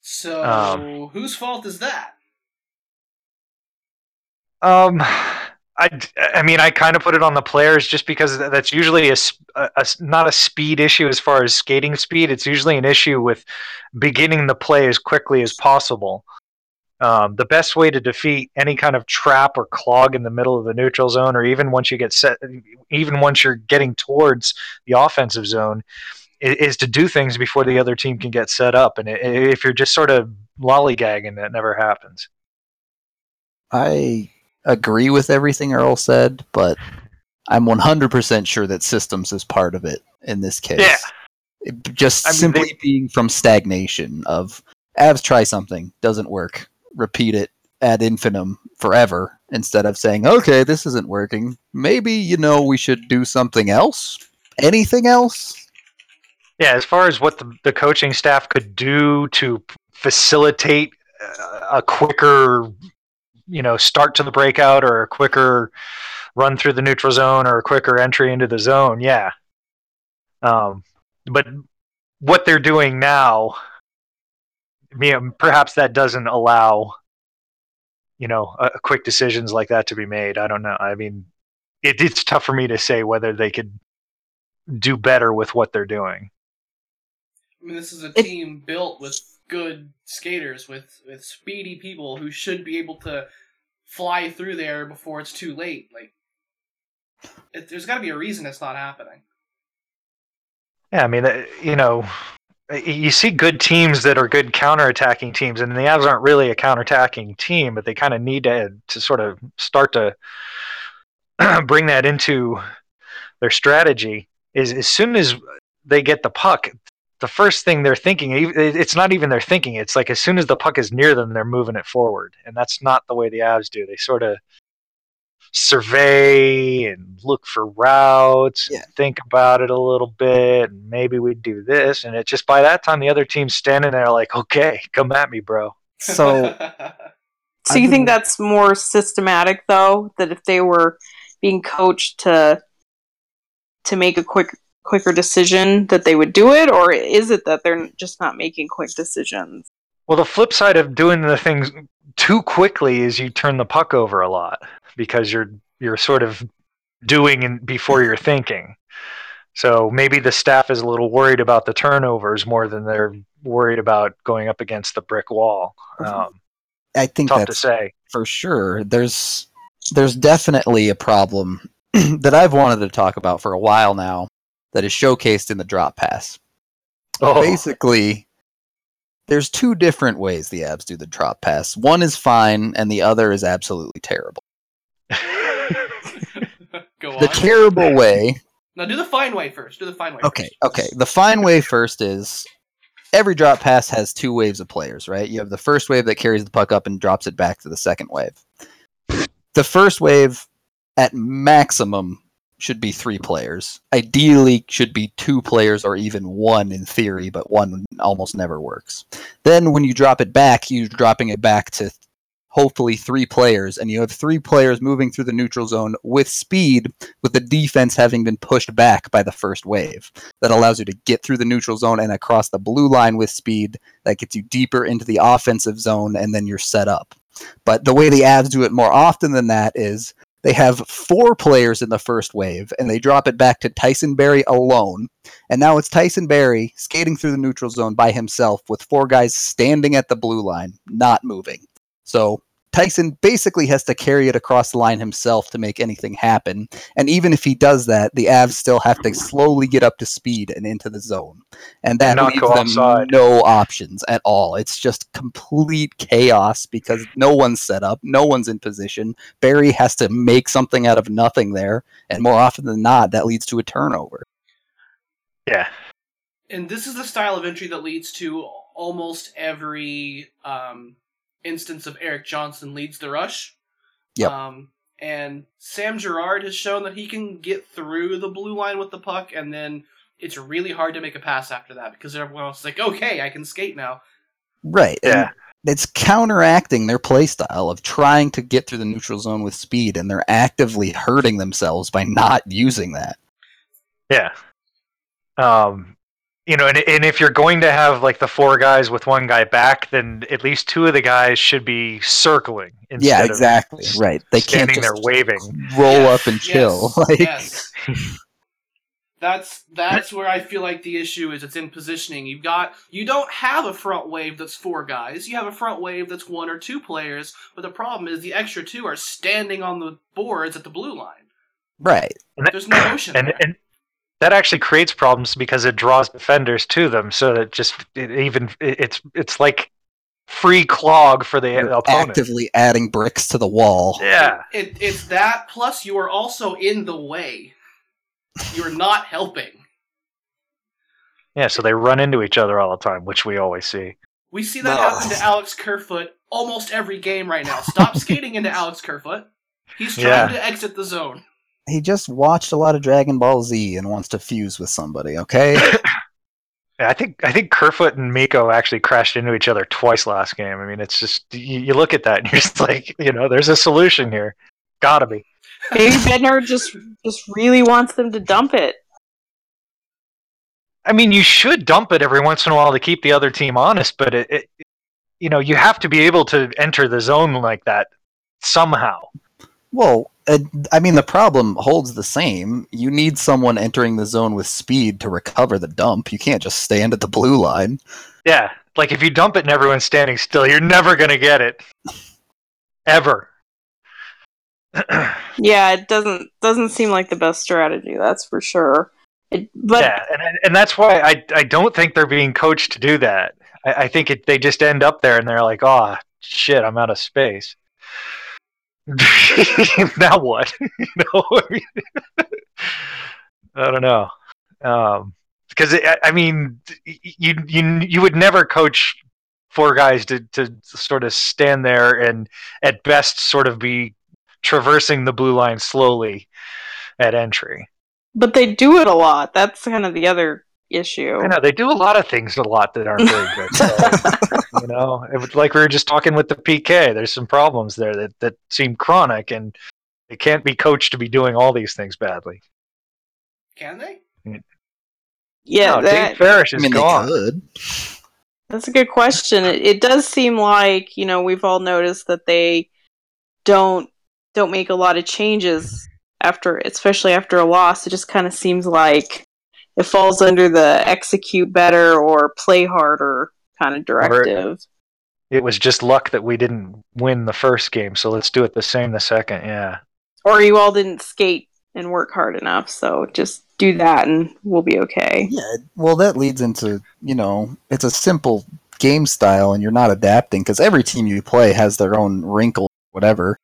So, um, whose fault is that? Um, I, I mean, I kind of put it on the players just because that's usually a, a, not a speed issue as far as skating speed. It's usually an issue with beginning the play as quickly as possible. Um, the best way to defeat any kind of trap or clog in the middle of the neutral zone, or even once you get set, even once you're getting towards the offensive zone, is, is to do things before the other team can get set up. And it, if you're just sort of lollygagging, that never happens. I agree with everything Earl said, but I'm one hundred percent sure that systems is part of it in this case. Yeah, it, just I mean, simply they, being from stagnation of Avs try something, doesn't work. Repeat it ad infinitum forever instead of saying, okay, this isn't working. Maybe, you know, we should do something else. Anything else? Yeah, as far as what the, the coaching staff could do to facilitate a quicker, you know, start to the breakout or a quicker run through the neutral zone or a quicker entry into the zone, yeah. Um, but what they're doing now, you know, perhaps that doesn't allow, you know, uh, quick decisions like that to be made. I don't know. I mean, it, it's tough for me to say whether they could do better with what they're doing. I mean, this is a team built with good skaters, with, with speedy people who should be able to fly through there before it's too late. Like, it, there's got to be a reason it's not happening. Yeah, I mean, uh, you know... You see good teams that are good counterattacking teams, and the Avs aren't really a counterattacking team, but they kind of need to to sort of start to bring that into their strategy. Is as soon as they get the puck, the first thing they're thinking, it's not even they're thinking, it's like as soon as the puck is near them, they're moving it forward, and that's not the way the Avs do. They sort of survey and look for routes yeah. and think about it a little bit and maybe we do this, and it just by that time the other team's standing there like, okay, come at me, bro. So so you think that's more systematic though, that if they were being coached to to make a quick quicker decision that they would do it, or is it that they're just not making quick decisions? Well, the flip side of doing the things too quickly is you turn the puck over a lot because you're you're sort of doing in, before you're thinking. So maybe the staff is a little worried about the turnovers more than they're worried about going up against the brick wall. Um, I think tough that's to say. For sure. There's there's definitely a problem that I've wanted to talk about for a while now that is showcased in the drop pass. So oh. Basically, there's two different ways the Avs do the drop pass. One is fine, and the other is absolutely terrible. Go on. The terrible way... Now do the fine way first. Do the fine way okay, first. Okay, okay. The fine way first is every drop pass has two waves of players, right? You have the first wave that carries the puck up and drops it back to the second wave. The first wave, at maximum, should be three players. Ideally, should be two players or even one in theory, but one almost never works. Then when you drop it back, you're dropping it back to hopefully three players, and you have three players moving through the neutral zone with speed, with the defense having been pushed back by the first wave. That allows you to get through the neutral zone and across the blue line with speed. That gets you deeper into the offensive zone, and then you're set up. But the way the Avs do it more often than that is they have four players in the first wave, and they drop it back to Tyson Barrie alone. And now it's Tyson Barrie skating through the neutral zone by himself with four guys standing at the blue line, not moving. So Tyson basically has to carry it across the line himself to make anything happen. And even if he does that, the Avs still have to slowly get up to speed and into the zone. And that leaves them outside. No options at all. It's just complete chaos because no one's set up. No one's in position. Barrie has to make something out of nothing there. And more often than not, that leads to a turnover. Yeah. And this is the style of entry that leads to almost every... Um, instance of Eric Johnson leads the rush. Yep. Um, and Sam Girard has shown that he can get through the blue line with the puck, and then it's really hard to make a pass after that because everyone else is like, okay, I can skate now. Right. Yeah. And it's counteracting their play style of trying to get through the neutral zone with speed, and they're actively hurting themselves by not using that. Yeah. Um, You know, and, and if you're going to have like the four guys with one guy back, then at least two of the guys should be circling. Instead yeah, exactly. Of right. They standing can't just there waving. Roll yes, up and chill. Yes, like... yes. That's that's where I feel like the issue is. It's in positioning. You've got you don't have a front wave that's four guys. You have a front wave that's one or two players. But the problem is the extra two are standing on the boards at the blue line. Right. That, There's no motion. And, there. and, and That actually creates problems because it draws defenders to them, so that just it even it's it's like free clog for the You're opponent. Actively adding bricks to the wall. Yeah, it, it, it's that. Plus, you are also in the way. You're not helping. Yeah, so they run into each other all the time, which we always see. We see that oh. happen to Alex Kerfoot almost every game right now. Stop skating into Alex Kerfoot. He's trying yeah. to exit the zone. He just watched a lot of Dragon Ball Z and wants to fuse with somebody, okay? I think I think Kerfoot and Mikko actually crashed into each other twice last game. I mean, it's just, you, you look at that and you're just like, you know, there's a solution here. Gotta be. Maybe Bednar just, just really wants them to dump it. I mean, you should dump it every once in a while to keep the other team honest, but, it, it, you know, you have to be able to enter the zone like that somehow. Well, I mean, the problem holds the same. You need someone entering the zone with speed to recover the dump. You can't just stand at the blue line. Yeah, like if you dump it and everyone's standing still, you're never going to get it. Ever. Yeah, it doesn't doesn't seem like the best strategy, that's for sure. It, but yeah, and, and that's why I, I don't think they're being coached to do that. I, I think it, they just end up there and they're like, oh, shit, I'm out of space. Now what? You know, I, mean, I don't know, because um, I mean, you you you would never coach four guys to, to sort of stand there and at best sort of be traversing the blue line slowly at entry. But they do it a lot. That's kind of the other issue. I know they do a lot of things a lot that aren't very good. So. You know, it was like we were just talking with the P K. There's some problems there that, that seem chronic, and they can't be coached to be doing all these things badly. Can they? Yeah, no, that, Dave Parrish is I mean, gone. That's a good question. It, it does seem like, you know, we've all noticed that they don't don't make a lot of changes after, especially after a loss. It just kind of seems like it falls under the execute better or play harder kind of directive. It was just luck that we didn't win the first game, so let's do it the same the second, yeah. Or you all didn't skate and work hard enough, so just do that and we'll be okay. Yeah, well, that leads into, you know, it's a simple game style and you're not adapting because every team you play has their own wrinkle, whatever,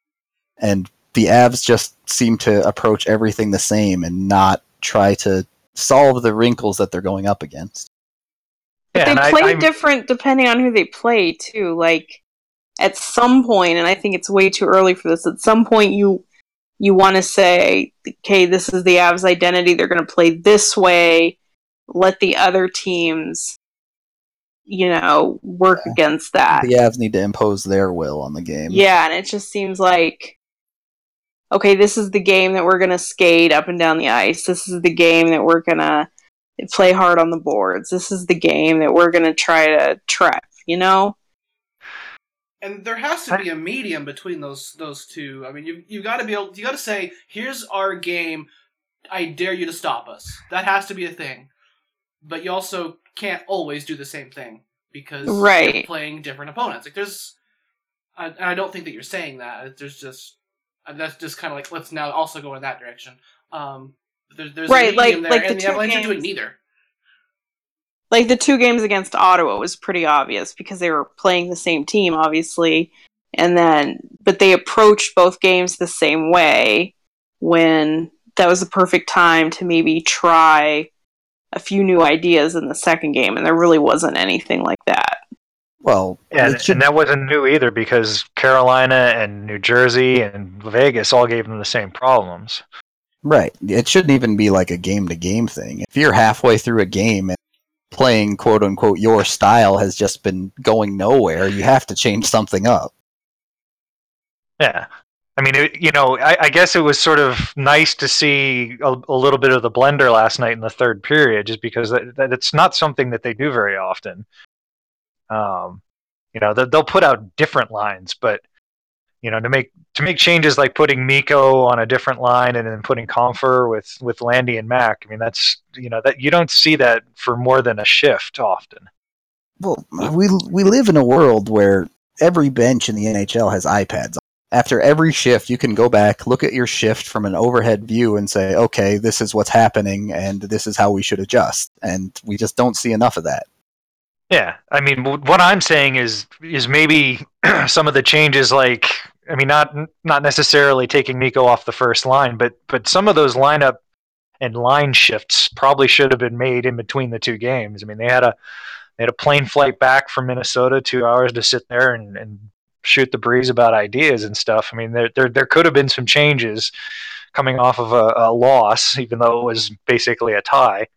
and the Avs just seem to approach everything the same and not try to solve the wrinkles that they're going up against. But yeah, they play I, different depending on who they play, too. Like, at some point, and I think it's way too early for this, at some point you you want to say, okay, this is the Avs identity. They're going to play this way. Let the other teams, you know, work yeah. against that. The Avs need to impose their will on the game. Yeah, and it just seems like, okay, this is the game that we're going to skate up and down the ice. This is the game that we're going to play hard on the boards. This is the game that we're going to try to trap, you know? And there has to be a medium between those those two. I mean, you you got to be able, you got to say, here's our game. I dare you to stop us. That has to be a thing. But you also can't always do the same thing because right. you're playing different opponents. Like there's, I, and I don't think that you're saying that. There's just that's just kind of like let's now also go in that direction. Um, there, there's right, a medium like, there, like and the, the Avalanche games, are doing neither. Like the two games against Ottawa was pretty obvious because they were playing the same team, obviously, and then but they approached both games the same way. When that was the perfect time to maybe try a few new ideas in the second game, and there really wasn't anything like that. Well, yeah, and, and that wasn't new either because Carolina and New Jersey and Vegas all gave them the same problems. Right. It shouldn't even be like a game-to-game thing. If you're halfway through a game and playing, quote-unquote, your style has just been going nowhere, you have to change something up. Yeah. I mean, it, you know, I, I guess it was sort of nice to see a, a little bit of the blender last night in the third period, just because that, that it's not something that they do very often. Um, you know, they, they'll put out different lines, but you know, to make to make changes like putting Mikko on a different line and then putting Compher with with Landy and Mac. I mean, that's you know that you don't see that for more than a shift often. Well, we we live in a world where every bench in the N H L has iPads. After every shift, you can go back, look at your shift from an overhead view and say, okay, this is what's happening and this is how we should adjust. And we just don't see enough of that. Yeah. I mean, what I'm saying is is maybe some of the changes like, I mean, not not necessarily taking Mikko off the first line, but but some of those lineup and line shifts probably should have been made in between the two games. I mean, they had a they had a plane flight back from Minnesota, two hours to sit there and, and shoot the breeze about ideas and stuff. I mean, there there there could have been some changes coming off of a, a loss, even though it was basically a tie.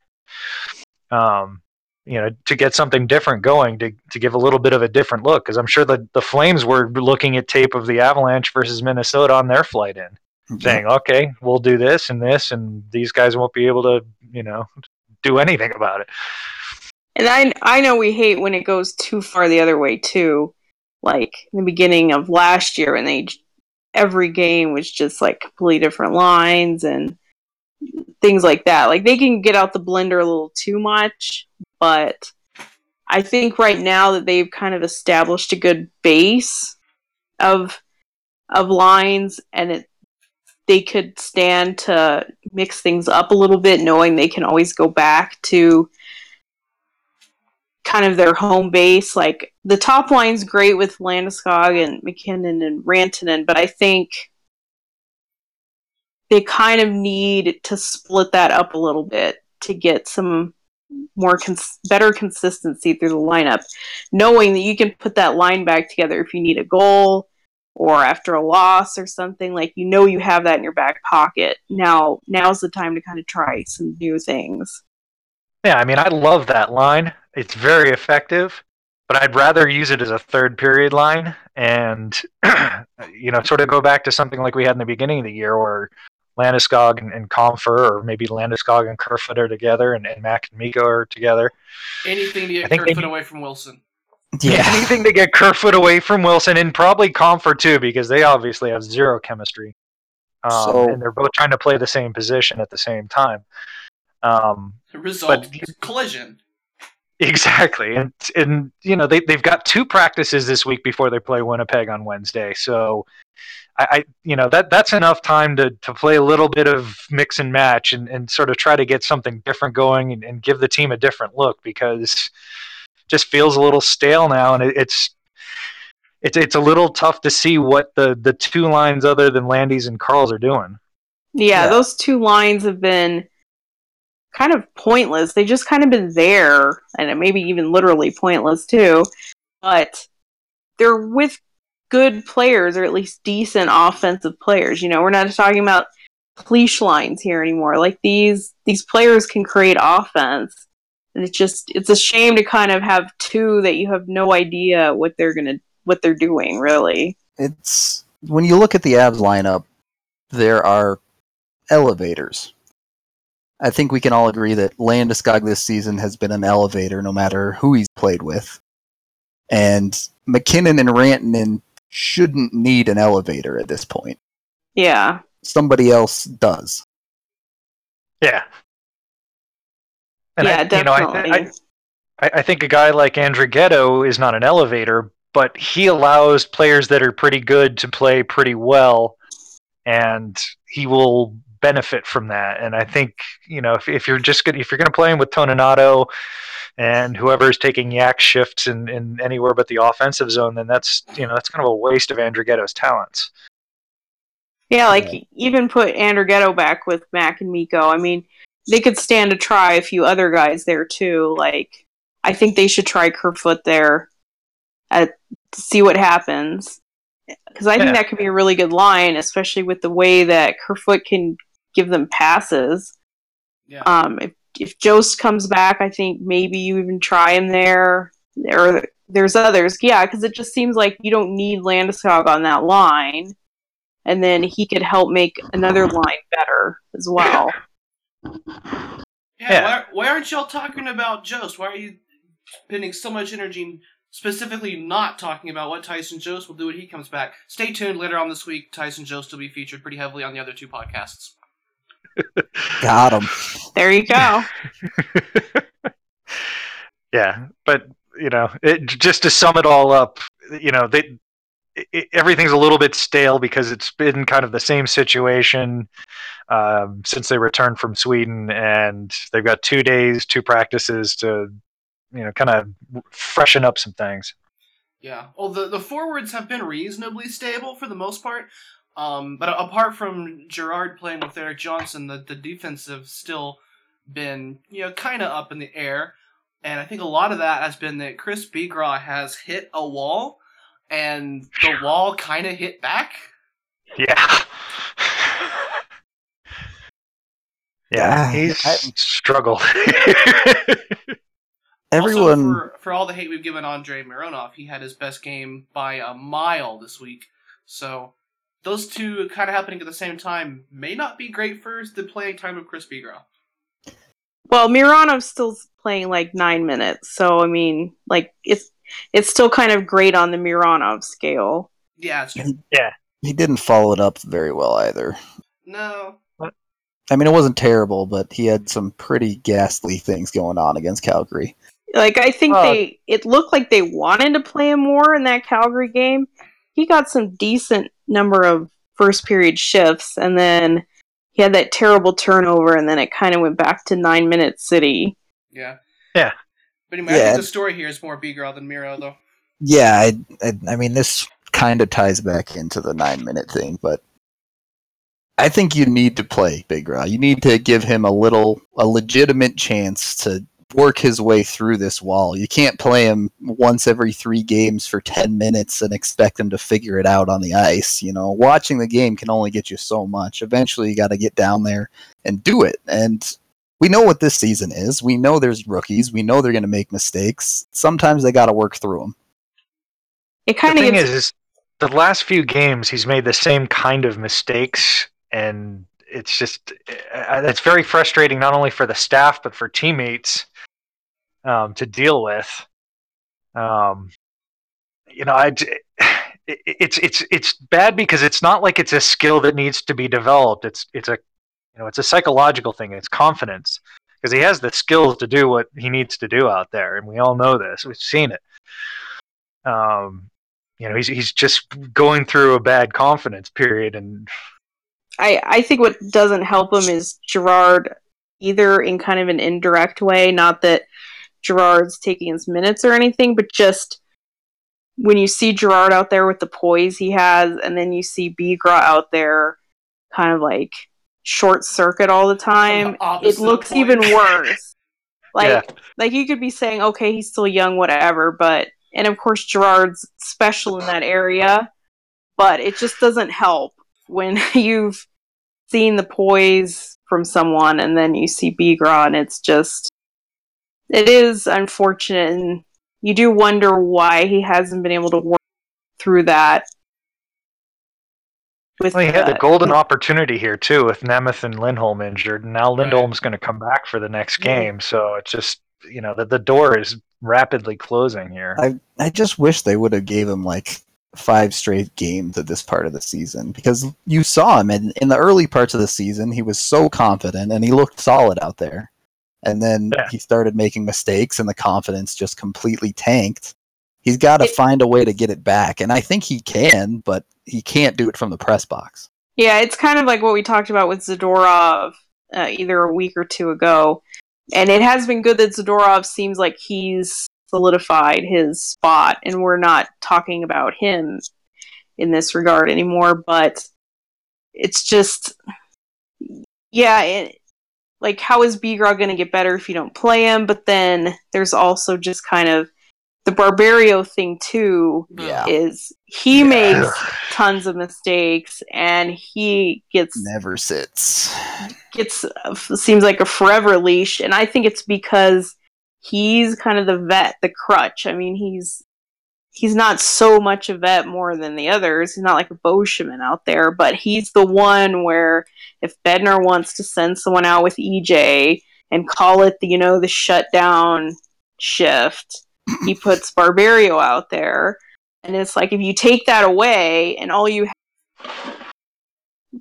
Um, you know, to get something different going, to to give a little bit of a different look, because I'm sure that the Flames were looking at tape of the Avalanche versus Minnesota on their flight in, mm-hmm. saying, okay, we'll do this and this, and these guys won't be able to, you know, do anything about it. And I I know we hate when it goes too far the other way, too. Like in the beginning of last year, when they every game was just like completely different lines and things like that. Like they can get out the blender a little too much, but I think right now that they've kind of established a good base of of lines, and it they could stand to mix things up a little bit, knowing they can always go back to kind of their home base. Like the top line's great with Landeskog and McKinnon and Rantanen, but I think they kind of need to split that up a little bit to get some more cons- better consistency through the lineup, knowing that you can put that line back together if you need a goal or after a loss or something. Like you know you have that in your back pocket. Now now's the time to kind of try some new things. Yeah, I mean, I love that line. It's very effective, but I'd rather use it as a third period line and, you know, sort of go back to something like we had in the beginning of the year where Landeskog and, and Compher, or maybe Landeskog and Kerfoot are together and, and Mac and Mikko are together. Anything to get Kerfoot away from Wilson. Yeah, anything to get Kerfoot away from Wilson, and probably Compher too, because they obviously have zero chemistry. Um, so... And they're both trying to play the same position at the same time. Um, Result but, collision. Exactly, and and you know they they've got two practices this week before they play Winnipeg on Wednesday, so I, I you know that that's enough time to, to play a little bit of mix and match and, and sort of try to get something different going and, and give the team a different look, because it just feels a little stale now, and it, it's it's it's a little tough to see what the, the two lines other than Landy's and Carl's are doing. Yeah, yeah, those two lines have been kind of pointless. They've just kind of been there, and maybe even literally pointless too, but they're with good players, or at least decent offensive players. You know, we're not talking about leash lines here anymore. Like, these these players can create offense, and it's just it's a shame to kind of have two that you have no idea what they're gonna what they're doing. Really, it's when you look at the Avs lineup, there are elevators. I think we can all agree that Landeskog this season has been an elevator, no matter who he's played with, and McKinnon and Rantanen shouldn't need an elevator at this point. Yeah. Somebody else does. Yeah. And yeah, I, definitely. You know, I, I, I think a guy like Andrighetto is not an elevator, but he allows players that are pretty good to play pretty well, and he will benefit from that. And I think, you know, if, if you're just gonna, if you're going to play him with Toninato and whoever is taking Yak shifts in, in anywhere but the offensive zone, then that's, you know, that's kind of a waste of Andrighetto's talents. Yeah, like, yeah. Even put Andrighetto back with Mac and Mikko. I mean, they could stand to try a few other guys there, too. Like, I think they should try Kerfoot there at, to see what happens. Because I yeah. think that could be a really good line, especially with the way that Kerfoot can give them passes. Yeah. Um, if, if Jost comes back, I think maybe you even try him there. Or there's others. Yeah, because it just seems like you don't need Landeskog on that line. And then he could help make another line better as well. Yeah, yeah. Why, why aren't y'all talking about Jost? Why are you spending so much energy specifically not talking about what Tyson Jost will do when he comes back? Stay tuned later on this week. Tyson Jost will be featured pretty heavily on the other two podcasts. Got him. There you go. Yeah, but, you know, it, just to sum it all up, you know, they... It, everything's a little bit stale because it's been kind of the same situation um, since they returned from Sweden, and they've got two days, two practices to, you know, kind of freshen up some things. Yeah. Well, the, the forwards have been reasonably stable for the most part, um, but apart from Girard playing with Eric Johnson, the, the defense have still been, you know, kind of up in the air, and I think a lot of that has been that Chris Bigraw has hit a wall. And the wall kind of hit back? Yeah. yeah, he's I, struggled. Everyone, also, for, for all the hate we've given Andrei Mironov, he had his best game by a mile this week. So those two kind of happening at the same time may not be great for the playing time of Chris Bigraw. Well, Mironov's still playing like nine minutes, so, I mean, like, it's It's still kind of great on the Mironov scale. Yeah, it's true. Yeah. He didn't follow it up very well either. No. I mean, it wasn't terrible, but he had some pretty ghastly things going on against Calgary. Like, I think uh, they, it looked like they wanted to play him more in that Calgary game. He got some decent number of first period shifts, and then he had that terrible turnover, and then it kind of went back to nine minute city. Yeah. Yeah. But anyway, yeah. I think the story here is more Bigraw than Miro, though. Yeah, I, I, I mean, this kind of ties back into the nine-minute thing, but I think you need to play Bigraw. You need to give him a little, a legitimate chance to work his way through this wall. You can't play him once every three games for ten minutes and expect him to figure it out on the ice. You know, watching the game can only get you so much. Eventually, you got to get down there and do it, and... We know what this season is. We know there's rookies. We know they're going to make mistakes. Sometimes they got to work through them. It kind of thing gets... is, is, the last few games he's made the same kind of mistakes, and it's just it's very frustrating not only for the staff but for teammates um, to deal with. Um, you know, I. It's it's it's bad because it's not like it's a skill that needs to be developed. It's it's a You know, it's a psychological thing. It's confidence because he has the skills to do what he needs to do out there, and we all know this. We've seen it. Um, you know, he's he's just going through a bad confidence period, and I I think what doesn't help him is Girard either in kind of an indirect way. Not that Girard's taking his minutes or anything, but just when you see Girard out there with the poise he has, and then you see Bigraw out there, kind of like. Short circuit all the time. The it looks point. Even worse. Like, yeah. like you could be saying, okay, he's still young, whatever. But and of course, Girard's special in that area. But it just doesn't help when you've seen the poise from someone and then you see Bigra, and it's just, it is unfortunate, and you do wonder why he hasn't been able to work through that. With well, he had the a golden opportunity here too with Nemeth and Lindholm injured, and now Lindholm's going to come back for the next game, so it's just, you know, the, the door is rapidly closing here. I I just wish they would have gave him like five straight games at this part of the season, because you saw him in, in the early parts of the season, he was so confident and he looked solid out there, and then yeah. he started making mistakes and the confidence just completely tanked. He's got to find a way to get it back, and I think he can, but he can't do it from the press box. Yeah, it's kind of like what we talked about with Zadorov uh, either a week or two ago, and it has been good that Zadorov seems like he's solidified his spot, and we're not talking about him in this regard anymore, but it's just, yeah, it, like, how is Bigra going to get better if you don't play him? But then there's also just kind of the Barbario thing too, yeah. is he yeah. makes tons of mistakes, and he gets... Never sits. Gets, seems like a forever leash, and I think it's because he's kind of the vet, the crutch. I mean, he's he's not so much a vet more than the others. He's not like a Boschman out there, but he's the one where if Bednar wants to send someone out with E J and call it, the, you know, the shutdown shift, he puts Barbario out there. And it's like, if you take that away and all you have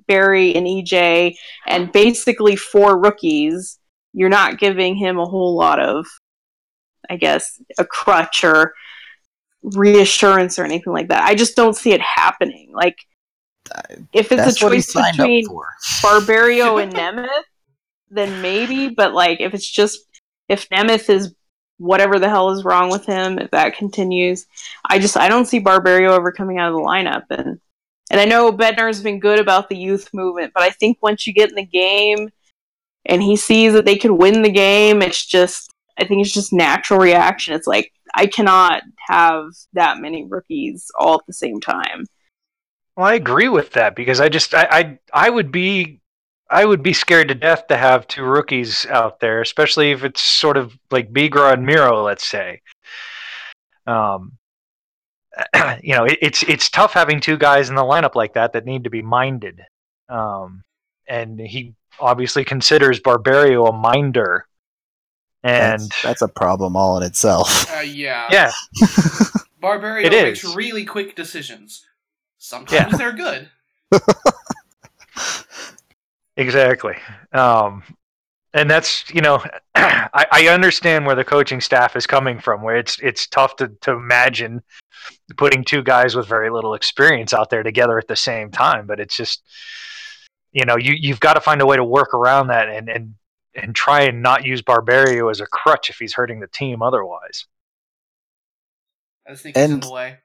Barrie and E J and basically four rookies, you're not giving him a whole lot of, I guess, a crutch or reassurance or anything like that. I just don't see it happening. Like, if it's That's a choice between Barbario and Nemeth, then maybe, but like, if it's just, if Nemeth is whatever the hell is wrong with him, if that continues, I just, I don't see Barbario ever coming out of the lineup. And, and I know Bednar's been good about the youth movement, but I think once you get in the game and he sees that they could win the game, it's just, I think it's just natural reaction. It's like, I cannot have that many rookies all at the same time. Well, I agree with that, because I just, I, I, I would be, I would be scared to death to have two rookies out there, especially if it's sort of like Bigra and Miro, let's say. Um, you know, it, it's it's tough having two guys in the lineup like that that need to be minded. Um, and he obviously considers Barbario a minder, and that's, that's a problem all in itself. Uh, yeah, yeah. Barbario it makes is. really quick decisions. Sometimes yeah. they're good. Exactly. Um, and that's, you know, I, I understand where the coaching staff is coming from, where it's it's tough to, to imagine putting two guys with very little experience out there together at the same time. But it's just, you know, you, you've got to find a way to work around that and, and, and try and not use Barbario as a crutch if he's hurting the team otherwise. I just think it's in the way.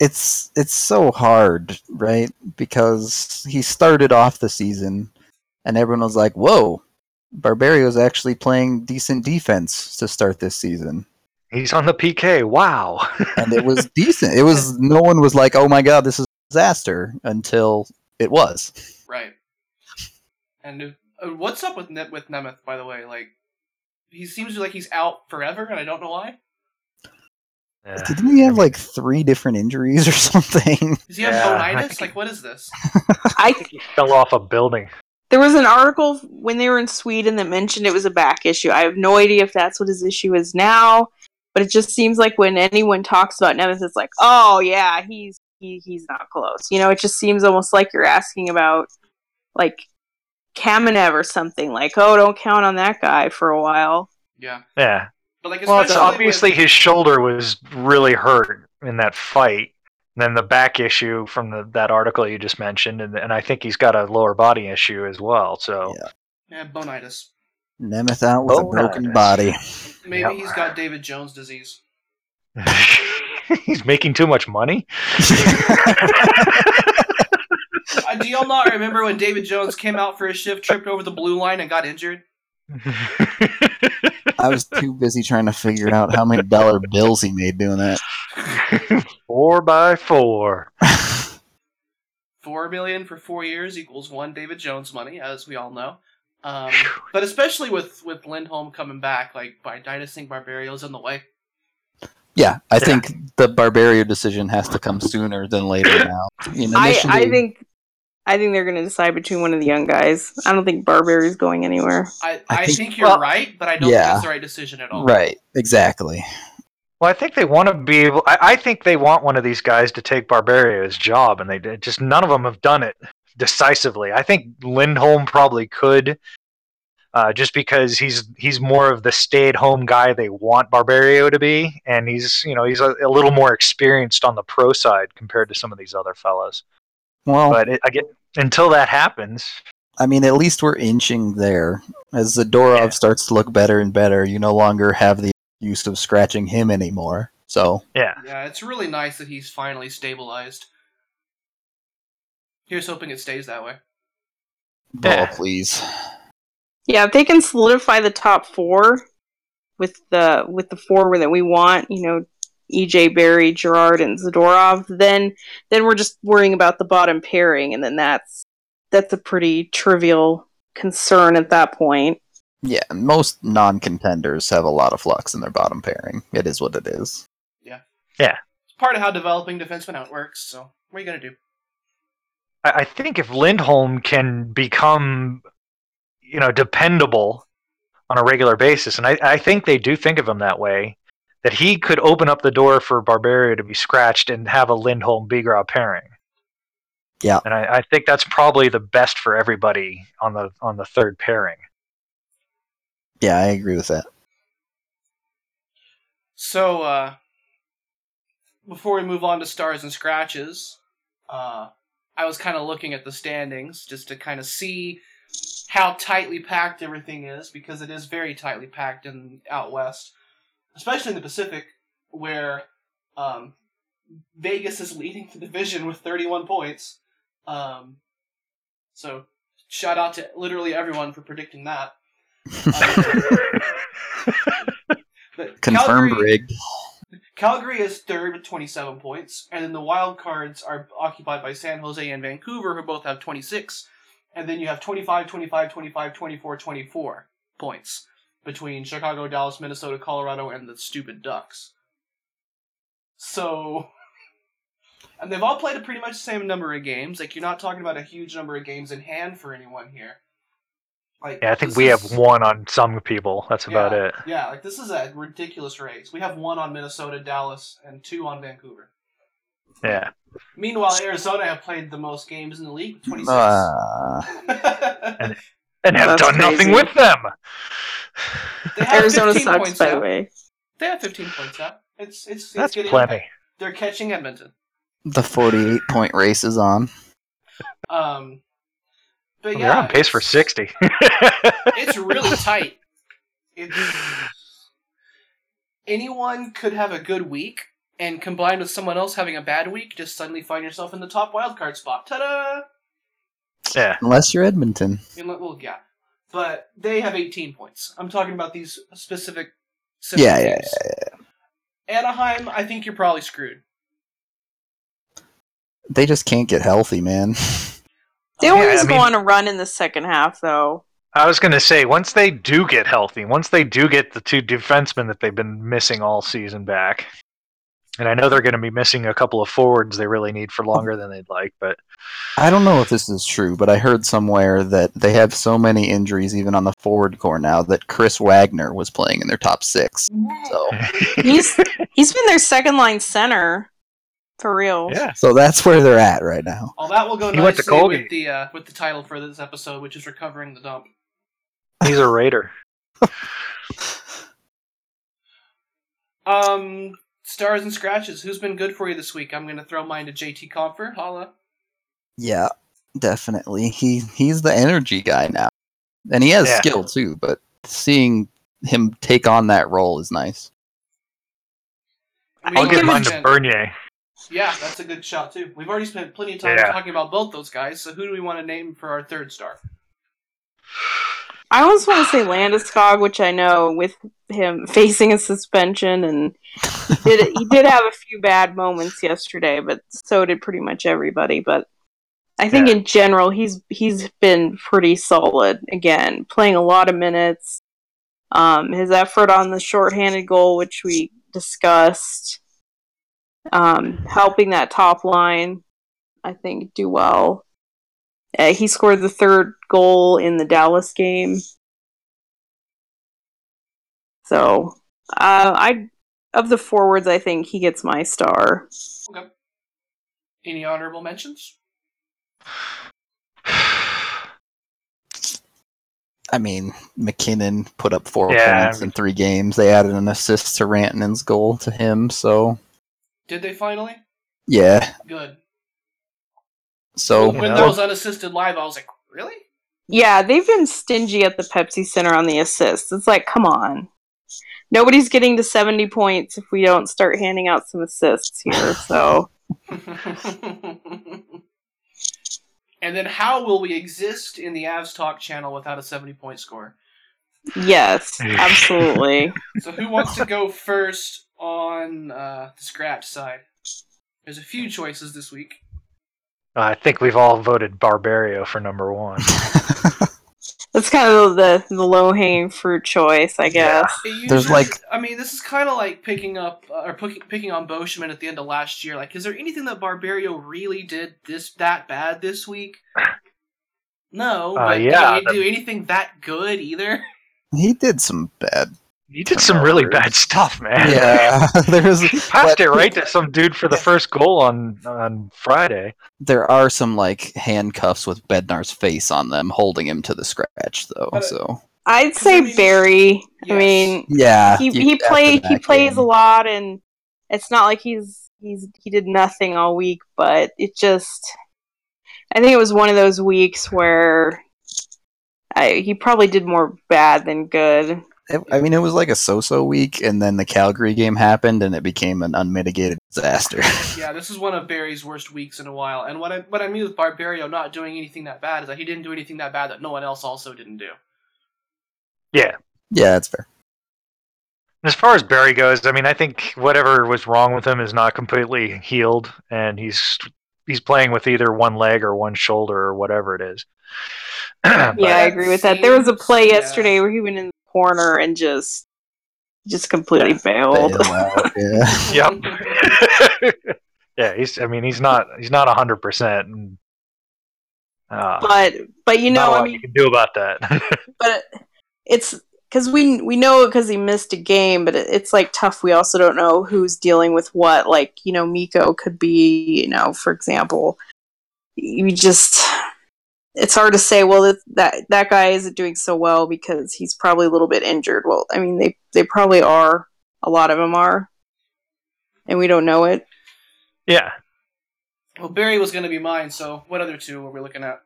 It's, it's so hard, right? Because he started off the season... And everyone was like, whoa, Barbario's actually playing decent defense to start this season. He's on the P K, wow. And it was decent. It was, no one was like, oh my god, this is a disaster, until it was. Right. And uh, what's up with ne- with Nemeth, by the way? Like, he seems like he's out forever, and I don't know why. Yeah. Didn't he have like three different injuries or something? Does he have yeah, bonitis? Like, what is this? I think he fell off a building. There was an article when they were in Sweden that mentioned it was a back issue. I have no idea if that's what his issue is now, but it just seems like when anyone talks about Nemeth, it's like, oh yeah, he's he, he's not close. You know, it just seems almost like you're asking about like Kamenev or something. Like, oh, don't count on that guy for a while. Yeah, yeah. But like, well, it's obviously with- his shoulder was really hurt in that fight. Then the back issue from the, that article you just mentioned, and, and I think he's got a lower body issue as well. So yeah, yeah bonitis. Nemeth out with bonitis. A broken body. Maybe yep. he's got David Jones disease. He's making too much money. uh, do y'all not remember when David Jones came out for a shift, tripped over the blue line, and got injured? I was too busy trying to figure out how many dollar bills he made doing that. Four by four. four million dollars for four years equals one David Jones money, as we all know. Um, but especially with, with Lindholm coming back, like, by Dynasting Barbario's in the way. Yeah, I yeah. think the Barbario decision has to come sooner than later now. You know, initially... I, I think I think they're going to decide between one of the young guys. I don't think Barbario's going anywhere. I, I, I think, think you're well, right, but I don't yeah, think that's the right decision at all. Right, exactly. Well, I think they want to be able... I, I think they want one of these guys to take Barbario's job, and they just none of them have done it decisively. I think Lindholm probably could, uh, just because he's he's more of the stay-at-home guy they want Barbario to be, and he's you know he's a, a little more experienced on the pro side compared to some of these other fellows. Well, but it, I get, until that happens, I mean, at least we're inching there. As Zadorov yeah. starts to look better and better, you no longer have the use of scratching him anymore. So yeah, yeah, it's really nice that he's finally stabilized. Here's hoping it stays that way. Ball, please. Yeah, if they can solidify the top four with the with the forward that we want, you know, E J, Barrie, Girard, and Zadorov, then then we're just worrying about the bottom pairing, and then that's that's a pretty trivial concern at that point. Yeah, most non-contenders have a lot of flux in their bottom pairing. It is what it is. Yeah. Yeah. It's part of how developing defensemen out works, so what are you going to do? I think if Lindholm can become, you know, dependable on a regular basis, and I, I think they do think of him that way, that he could open up the door for Barbario to be scratched and have a Lindholm-Bigrah pairing. Yeah, and I, I think that's probably the best for everybody on the on the third pairing. Yeah, I agree with that. So, uh, before we move on to Stars and Scratches, uh. I was kind of looking at the standings just to kind of see how tightly packed everything is, because it is very tightly packed in out west, especially in the Pacific, where um, Vegas is leading the division with thirty-one points. Um, so shout out to literally everyone for predicting that. Um, Confirmed rigged. Calgary is third with twenty-seven points, and then the wild cards are occupied by San Jose and Vancouver, who both have twenty-six, and then you have twenty-five, twenty-five, twenty-five, twenty-four, twenty-four points between Chicago, Dallas, Minnesota, Colorado, and the stupid Ducks. So, and they've all played a pretty much the same number of games. Like, you're not talking about a huge number of games in hand for anyone here. Like, yeah, I think we is, have one on some people. That's yeah, about it. Yeah, like this is a ridiculous race. We have one on Minnesota, Dallas, and two on Vancouver. Yeah. Meanwhile, Arizona have played the most games in the league, twenty-six. Uh, and and well, have done crazy. nothing with them. They have Arizona sucks, by the way. They have fifteen points out. It's, it's, it's That's getting, plenty. They're catching Edmonton. The forty-eight point race is on. Um... But well, yeah, they're on pace for sixty. It's really tight. It's, anyone could have a good week, and combined with someone else having a bad week, just suddenly find yourself in the top wildcard spot. Ta-da! Yeah. Unless you're Edmonton. Well, yeah. But they have eighteen points. I'm talking about these specific... Yeah, yeah, yeah, yeah. Anaheim, I think you're probably screwed. They just can't get healthy, man. They always yeah, I mean, go on a run in the second half, though. I was going to say, once they do get healthy, once they do get the two defensemen that they've been missing all season back, and I know they're going to be missing a couple of forwards they really need for longer than they'd like, but... I don't know if this is true, but I heard somewhere that they have so many injuries, even on the forward core now, that Chris Wagner was playing in their top six. So he's He's been their second-line center. For real. Yeah. So that's where they're at right now. Well, that will go he nicely with the, uh, with the title for this episode, which is Recovering the Dump. He's a Raider. um, Stars and Scratches. Who's been good for you this week? I'm going to throw mine to J T Compher. Holla. Yeah, definitely. He He's the energy guy now. And he has yeah. skill, too, but seeing him take on that role is nice. I mean, I'll give mine to Bernier. Yeah, that's a good shot, too. We've already spent plenty of time yeah. talking about both those guys, so who do we want to name for our third star? I always want to say Landeskog, which I know, with him facing a suspension, and he did, he did have a few bad moments yesterday, but so did pretty much everybody. But I think yeah. in general he's he's been pretty solid again, playing a lot of minutes. Um, his effort on the shorthanded goal, which we discussed, um, helping that top line, I think, do well. Uh, he scored the third goal in the Dallas game. So, uh, I of the forwards, I think he gets my star. Okay. Any honorable mentions? I mean, McKinnon put up four yeah, points I mean, in three games. They added an assist to Rantanen's goal to him, so... Did they finally? Yeah. Good. So When, when that was unassisted live, I was like, really? Yeah, they've been stingy at the Pepsi Center on the assists. It's like, come on. Nobody's getting to seventy points if we don't start handing out some assists here, so... And then how will we exist in the Avs Talk channel without a seventy-point score? Yes, absolutely. So who wants to go first on uh, the scratch side? There's a few choices this week. Uh, I think we've all voted Barbario for number one. That's kind of the, the low-hanging fruit choice, I guess. Yeah. There's just, like, I mean, this is kind of like picking up uh, or p- picking on Boschman at the end of last year. Like, is there anything that Barbario really did this that bad this week? No, uh, but yeah, did he the... do anything that good either? He did some bad. He did some really bad stuff, man. Yeah, there was. He passed but, it right to some dude for the first goal on on Friday. There are some like handcuffs with Bednar's face on them, holding him to the scratch, though. But, so I'd say I mean, Barrie. Yes. I mean, yeah, he he played he plays game. a lot, and it's not like he's he's he did nothing all week, but it just I think it was one of those weeks where I, he probably did more bad than good. I mean, it was like a so-so week, and then the Calgary game happened, and it became an unmitigated disaster. Yeah, this is one of Barry's worst weeks in a while. And what I what I mean with Barbario not doing anything that bad is that he didn't do anything that bad that no one else also didn't do. Yeah. Yeah, that's fair. As far as Barrie goes, I mean, I think whatever was wrong with him is not completely healed, and he's he's playing with either one leg or one shoulder or whatever it is. Yeah, I agree with that. There was a play yesterday yeah. where he went in corner and just just completely yeah. bailed. Out, yeah. Yep. yeah, he's I mean he's not he's not a hundred percent. But but you know I mean you can do about that. But it's because we we know because he missed a game, but it, it's like tough. We also don't know who's dealing with what. Like, you know, Mikko could be, you know, for example, you just it's hard to say, well, that that guy isn't doing so well because he's probably a little bit injured. Well, I mean, they, they probably are. A lot of them are. And we don't know it. Yeah. Well, Barrie was going to be mine, so what other two are we looking at?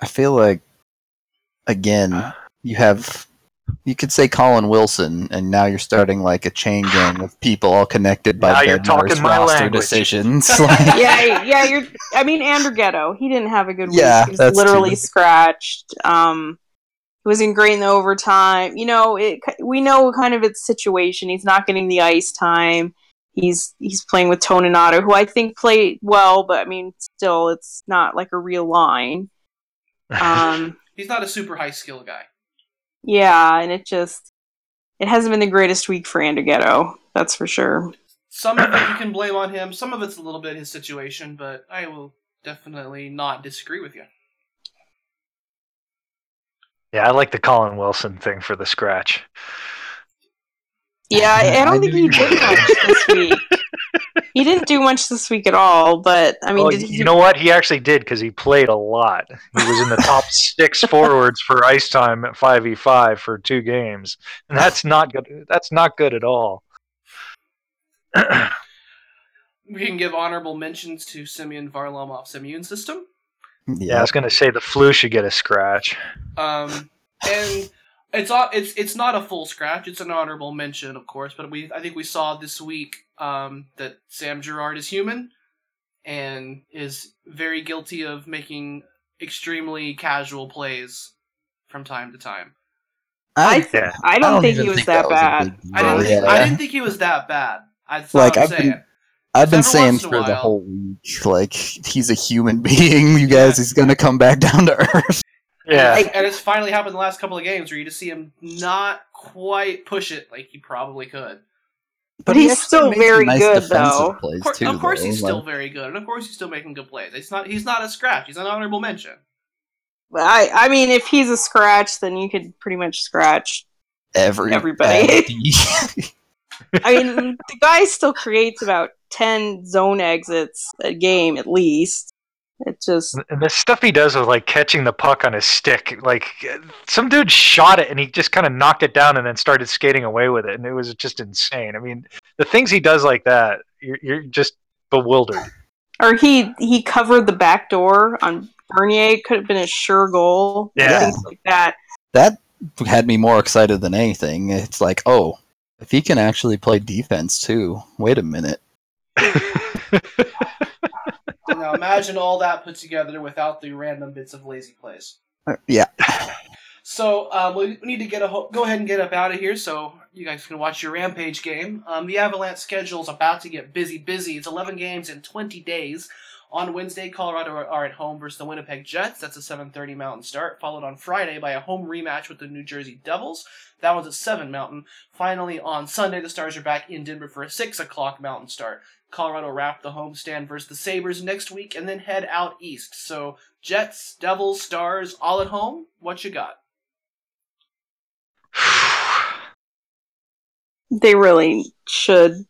I feel like, again, you have... You could say Colin Wilson, and now you're starting like a chain gang of people all connected by Bednar's roster decisions. Like, yeah, yeah. You're. I mean, Andrighetto. He didn't have a good week. Yeah, he was that's literally true. Scratched. Um, he wasn't great in the overtime. You know, it. We know kind of its situation. He's not getting the ice time. He's he's playing with Toninato, who I think played well, but I mean, still, it's not like a real line. Um, he's not a super high skill guy. Yeah, and it just... It hasn't been the greatest week for Andrighetto, that's for sure. Some of it you can blame on him, some of it's a little bit his situation, but I will definitely not disagree with you. Yeah, I like the Colin Wilson thing for the scratch. Yeah, I don't think he did much this week. He didn't do much this week at all, but I mean, well, did he... you know what? He actually did because he played a lot. He was in the top six forwards for ice time at five v five for two games, and that's not good. That's not good at all. We can give honorable mentions to Semyon Varlamov's immune system. Yeah, I was going to say the flu should get a scratch. Um, and it's it's it's not a full scratch. It's an honorable mention, of course, but we I think we saw this week. Um, that Sam Girard is human and is very guilty of making extremely casual plays from time to time. I th- yeah. I don't, I don't think he was think that, that bad. Was I, didn't think, yeah. I didn't think he was that bad. That's like, what I'm I've saying. Been, I've been saying for the whole week, like, he's a human being, you guys. He's going to come back down to earth. Yeah. And it's finally happened the last couple of games where you just see him not quite push it like he probably could. But he's still very good, though. Of course he's still very good, and of course he's still making good plays. It's not, he's not a scratch. He's an honorable mention. I, I mean, if he's a scratch, then you could pretty much scratch Every, everybody. I mean, the guy still creates about ten zone exits a game, at least. It just... And the stuff he does with, like, catching the puck on his stick. Like, some dude shot it, and he just kind of knocked it down and then started skating away with it, and it was just insane. I mean, the things he does like that, you're, you're just bewildered. Or he, he covered the back door on Bernier. Could have been a sure goal. Yeah. Things like that. That had me more excited than anything. It's like, oh, if he can actually play defense, too. Wait a minute. Now imagine all that put together without the random bits of lazy plays. Uh, yeah. So um, we need to get a ho- go ahead and get up out of here so you guys can watch your Rampage game. Um, the Avalanche schedule is about to get busy, busy. It's eleven games in twenty days. On Wednesday, Colorado are at home versus the Winnipeg Jets. That's a seven thirty Mountain start, followed on Friday by a home rematch with the New Jersey Devils. That one's at seven Mountain. Finally, on Sunday, the Stars are back in Denver for a six o'clock Mountain start. Colorado wrap the homestand versus the Sabres next week and then head out east. So, Jets, Devils, Stars, all at home. What you got? They really should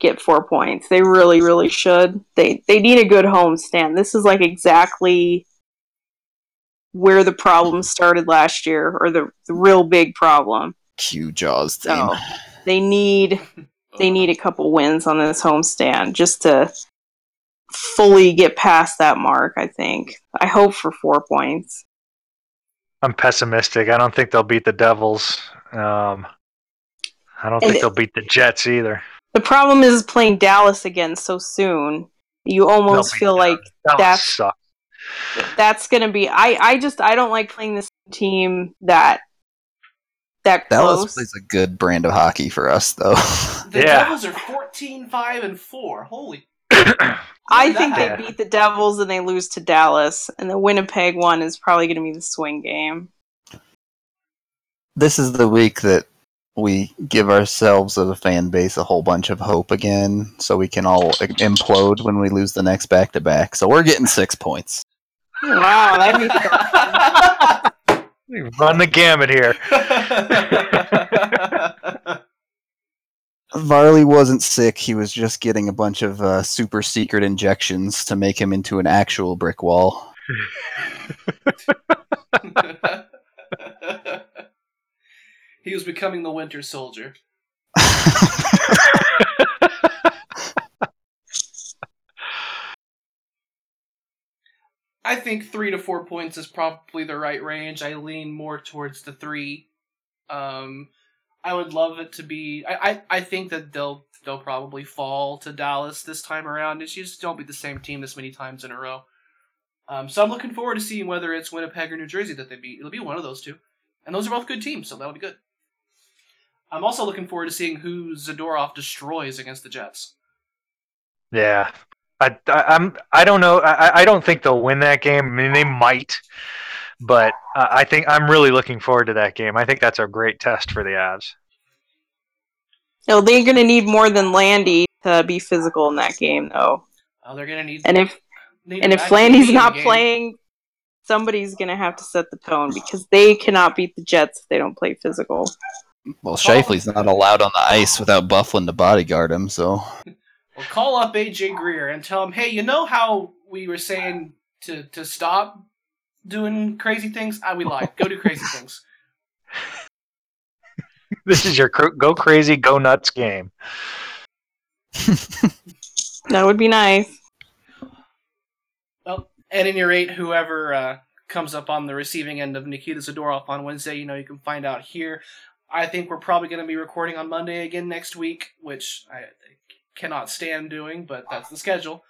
get four points. They really, really should. They they need a good homestand. This is like exactly where the problem started last year, or the, the real big problem. Q Jaws thing. So they need they need a couple wins on this homestand just to fully get past that mark, I think. I hope for four points. I'm pessimistic. I don't think they'll beat the Devils. Um, I don't and think they'll it, beat the Jets either. The problem is playing Dallas again so soon. You almost feel like that's that's going to be. I, I just I don't like playing this team that that Dallas close. Plays a good brand of hockey for us, though. The yeah. Devils are fourteen, five, and four. Holy! I think they beat the Devils and they lose to Dallas, and the Winnipeg one is probably going to be the swing game. This is the week that we give ourselves as a fan base a whole bunch of hope again, so we can all implode when we lose the next back-to-back. So we're getting six points. Wow, that'd be fun. We run the gamut here. Varley wasn't sick. He was just getting a bunch of uh, super-secret injections to make him into an actual brick wall. He was becoming the Winter Soldier. I think three to four points is probably the right range. I lean more towards the three. Um, I would love it to be. I, I, I think that they'll they'll probably fall to Dallas this time around. It's just don't be the same team this many times in a row. Um, so I'm looking forward to seeing whether it's Winnipeg or New Jersey that they beat. It'll be one of those two, and those are both good teams, so that'll be good. I'm also looking forward to seeing who Zadorov destroys against the Jets. Yeah. I, I, I'm, I don't know. I, I don't think they'll win that game. I mean, they might. But uh, I think I'm really looking forward to that game. I think that's a great test for the Avs. No, they're going to need more than Landy to be physical in that game, though. Oh, they're going to need... And if, need and if Landy's not playing, somebody's going to have to set the tone, because they cannot beat the Jets if they don't play physical. Well, Shifley's not allowed on the ice without Bufflin to bodyguard him, so... Well, call up A J Greer and tell him, hey, you know how we were saying to, to stop doing crazy things? Ah, we lied. Go do crazy things. This is your cr- go crazy, go nuts game. That would be nice. Well, at any rate, whoever uh, comes up on the receiving end of Nikita Zadorov on Wednesday, you know, you can find out here. I think we're probably going to be recording on Monday again next week, which I cannot stand doing, but that's the schedule.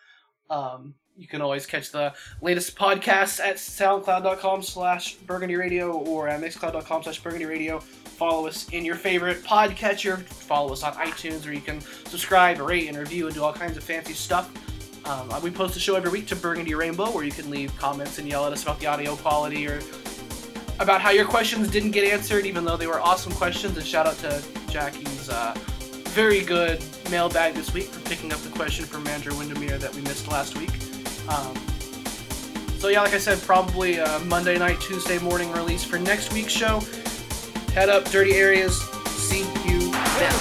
Um, you can always catch the latest podcasts at soundcloud dot com slash Burgundy Radio or at mixcloud dot com slash Burgundy Radio Follow us in your favorite podcatcher. Follow us on iTunes, where you can subscribe, rate, and review, and do all kinds of fancy stuff. Um, we post a show every week to Burgundy Rainbow, where you can leave comments and yell at us about the audio quality, or about how your questions didn't get answered, even though they were awesome questions. And shout out to Jackie's uh, very good mailbag this week for picking up the question from Andrew Windermere that we missed last week. Um, so yeah, like I said, probably uh, Monday night, Tuesday morning release for next week's show. Head up, Dirty Areas. See you then.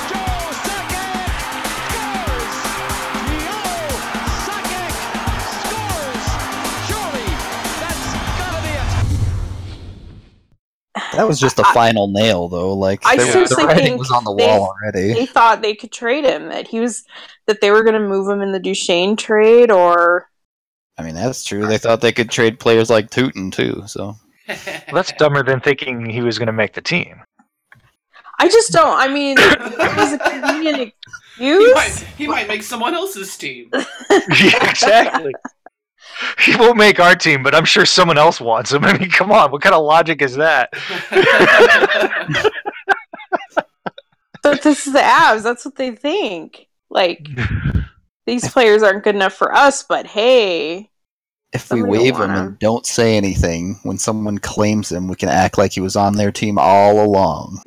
That was just the I, final nail, though. Like I the, the writing was on the they, wall already. They thought they could trade him. That he was, that they were going to move him in the Duchesne trade, or. I mean, that's true. They thought they could trade players like Teuton too. So well, that's dumber than thinking he was going to make the team. I just don't. I mean, it was a convenient excuse. He might, he might make someone else's team. Yeah, exactly. He won't make our team, but I'm sure someone else wants him. I mean, come on, what kind of logic is that? But this is the Avs. That's what they think. Like, these players aren't good enough for us, but hey. If we waive him and don't say anything, when someone claims him, we can act like he was on their team all along.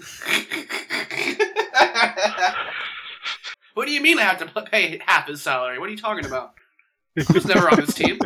What do you mean I have to pay half his salary? What are you talking about? He was never on his team.